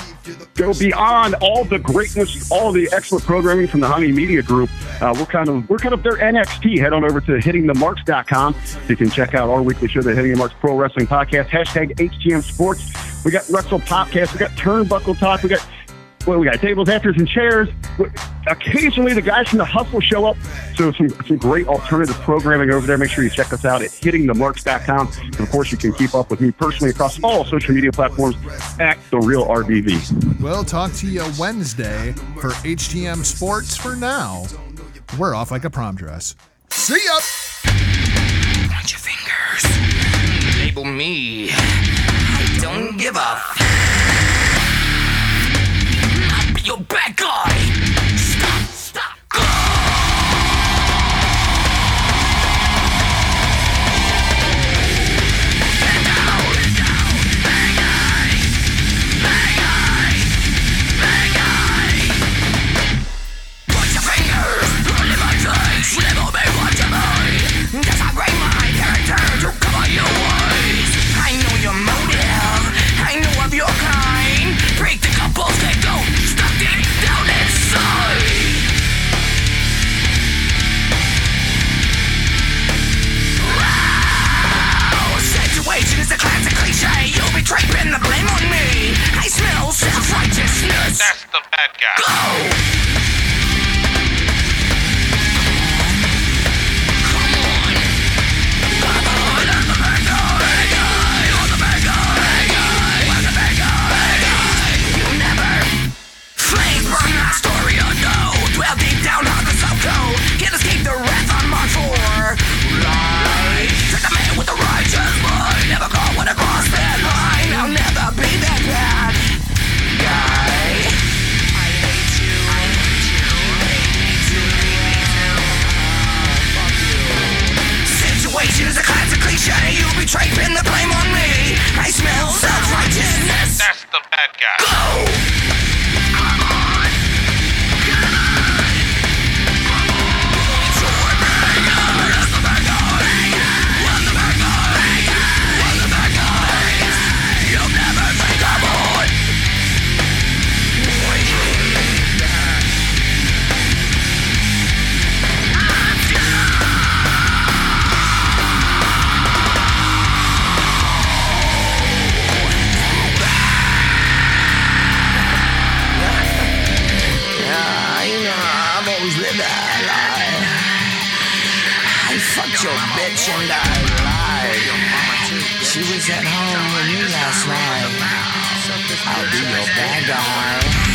go beyond all the greatness, all the excellent programming from the Hamin Media Group, we're kind of their NXT. Head on over to hittingthemarks.com. You can check out our weekly show, the Hitting the Marks Pro Wrestling Podcast, #HTM Sports. We got Wrestle Podcast. We got Turnbuckle Talk. We got tables, afters, and chairs. Occasionally, the guys from The Hustle show up. So some great alternative programming over there. Make sure you check us out at hittingthemarks.com. And, of course, you can keep up with me personally across all social media platforms at The Real RBV. We'll talk to you Wednesday for HTM Sports. For now, we're off like a prom dress. See ya! Count your fingers. Label me. I don't give a f- I'll be your bad guy. Draping the blame on me. I smell self-righteousness. That's the bad guy. Go! Come on. I'm the bad guy. Bad guy. I'm the bad guy. Bad guy. I'm the bad guy. Bad guy. You never flame from my story or no. Dwell deep down on the subcode. Can't escape the wrath on my floor. Lies. Check the man with the righteous mind. Never caught one across that line. I'll never be that bad guy. I hate you. I hate you. Fuck you. Situation is a classic cliche. You betrayed, pin the blame on me. I smell self-righteousness. That's the bad guy. Go! And I lied. She was at home with me last night. I'll be your bad guy.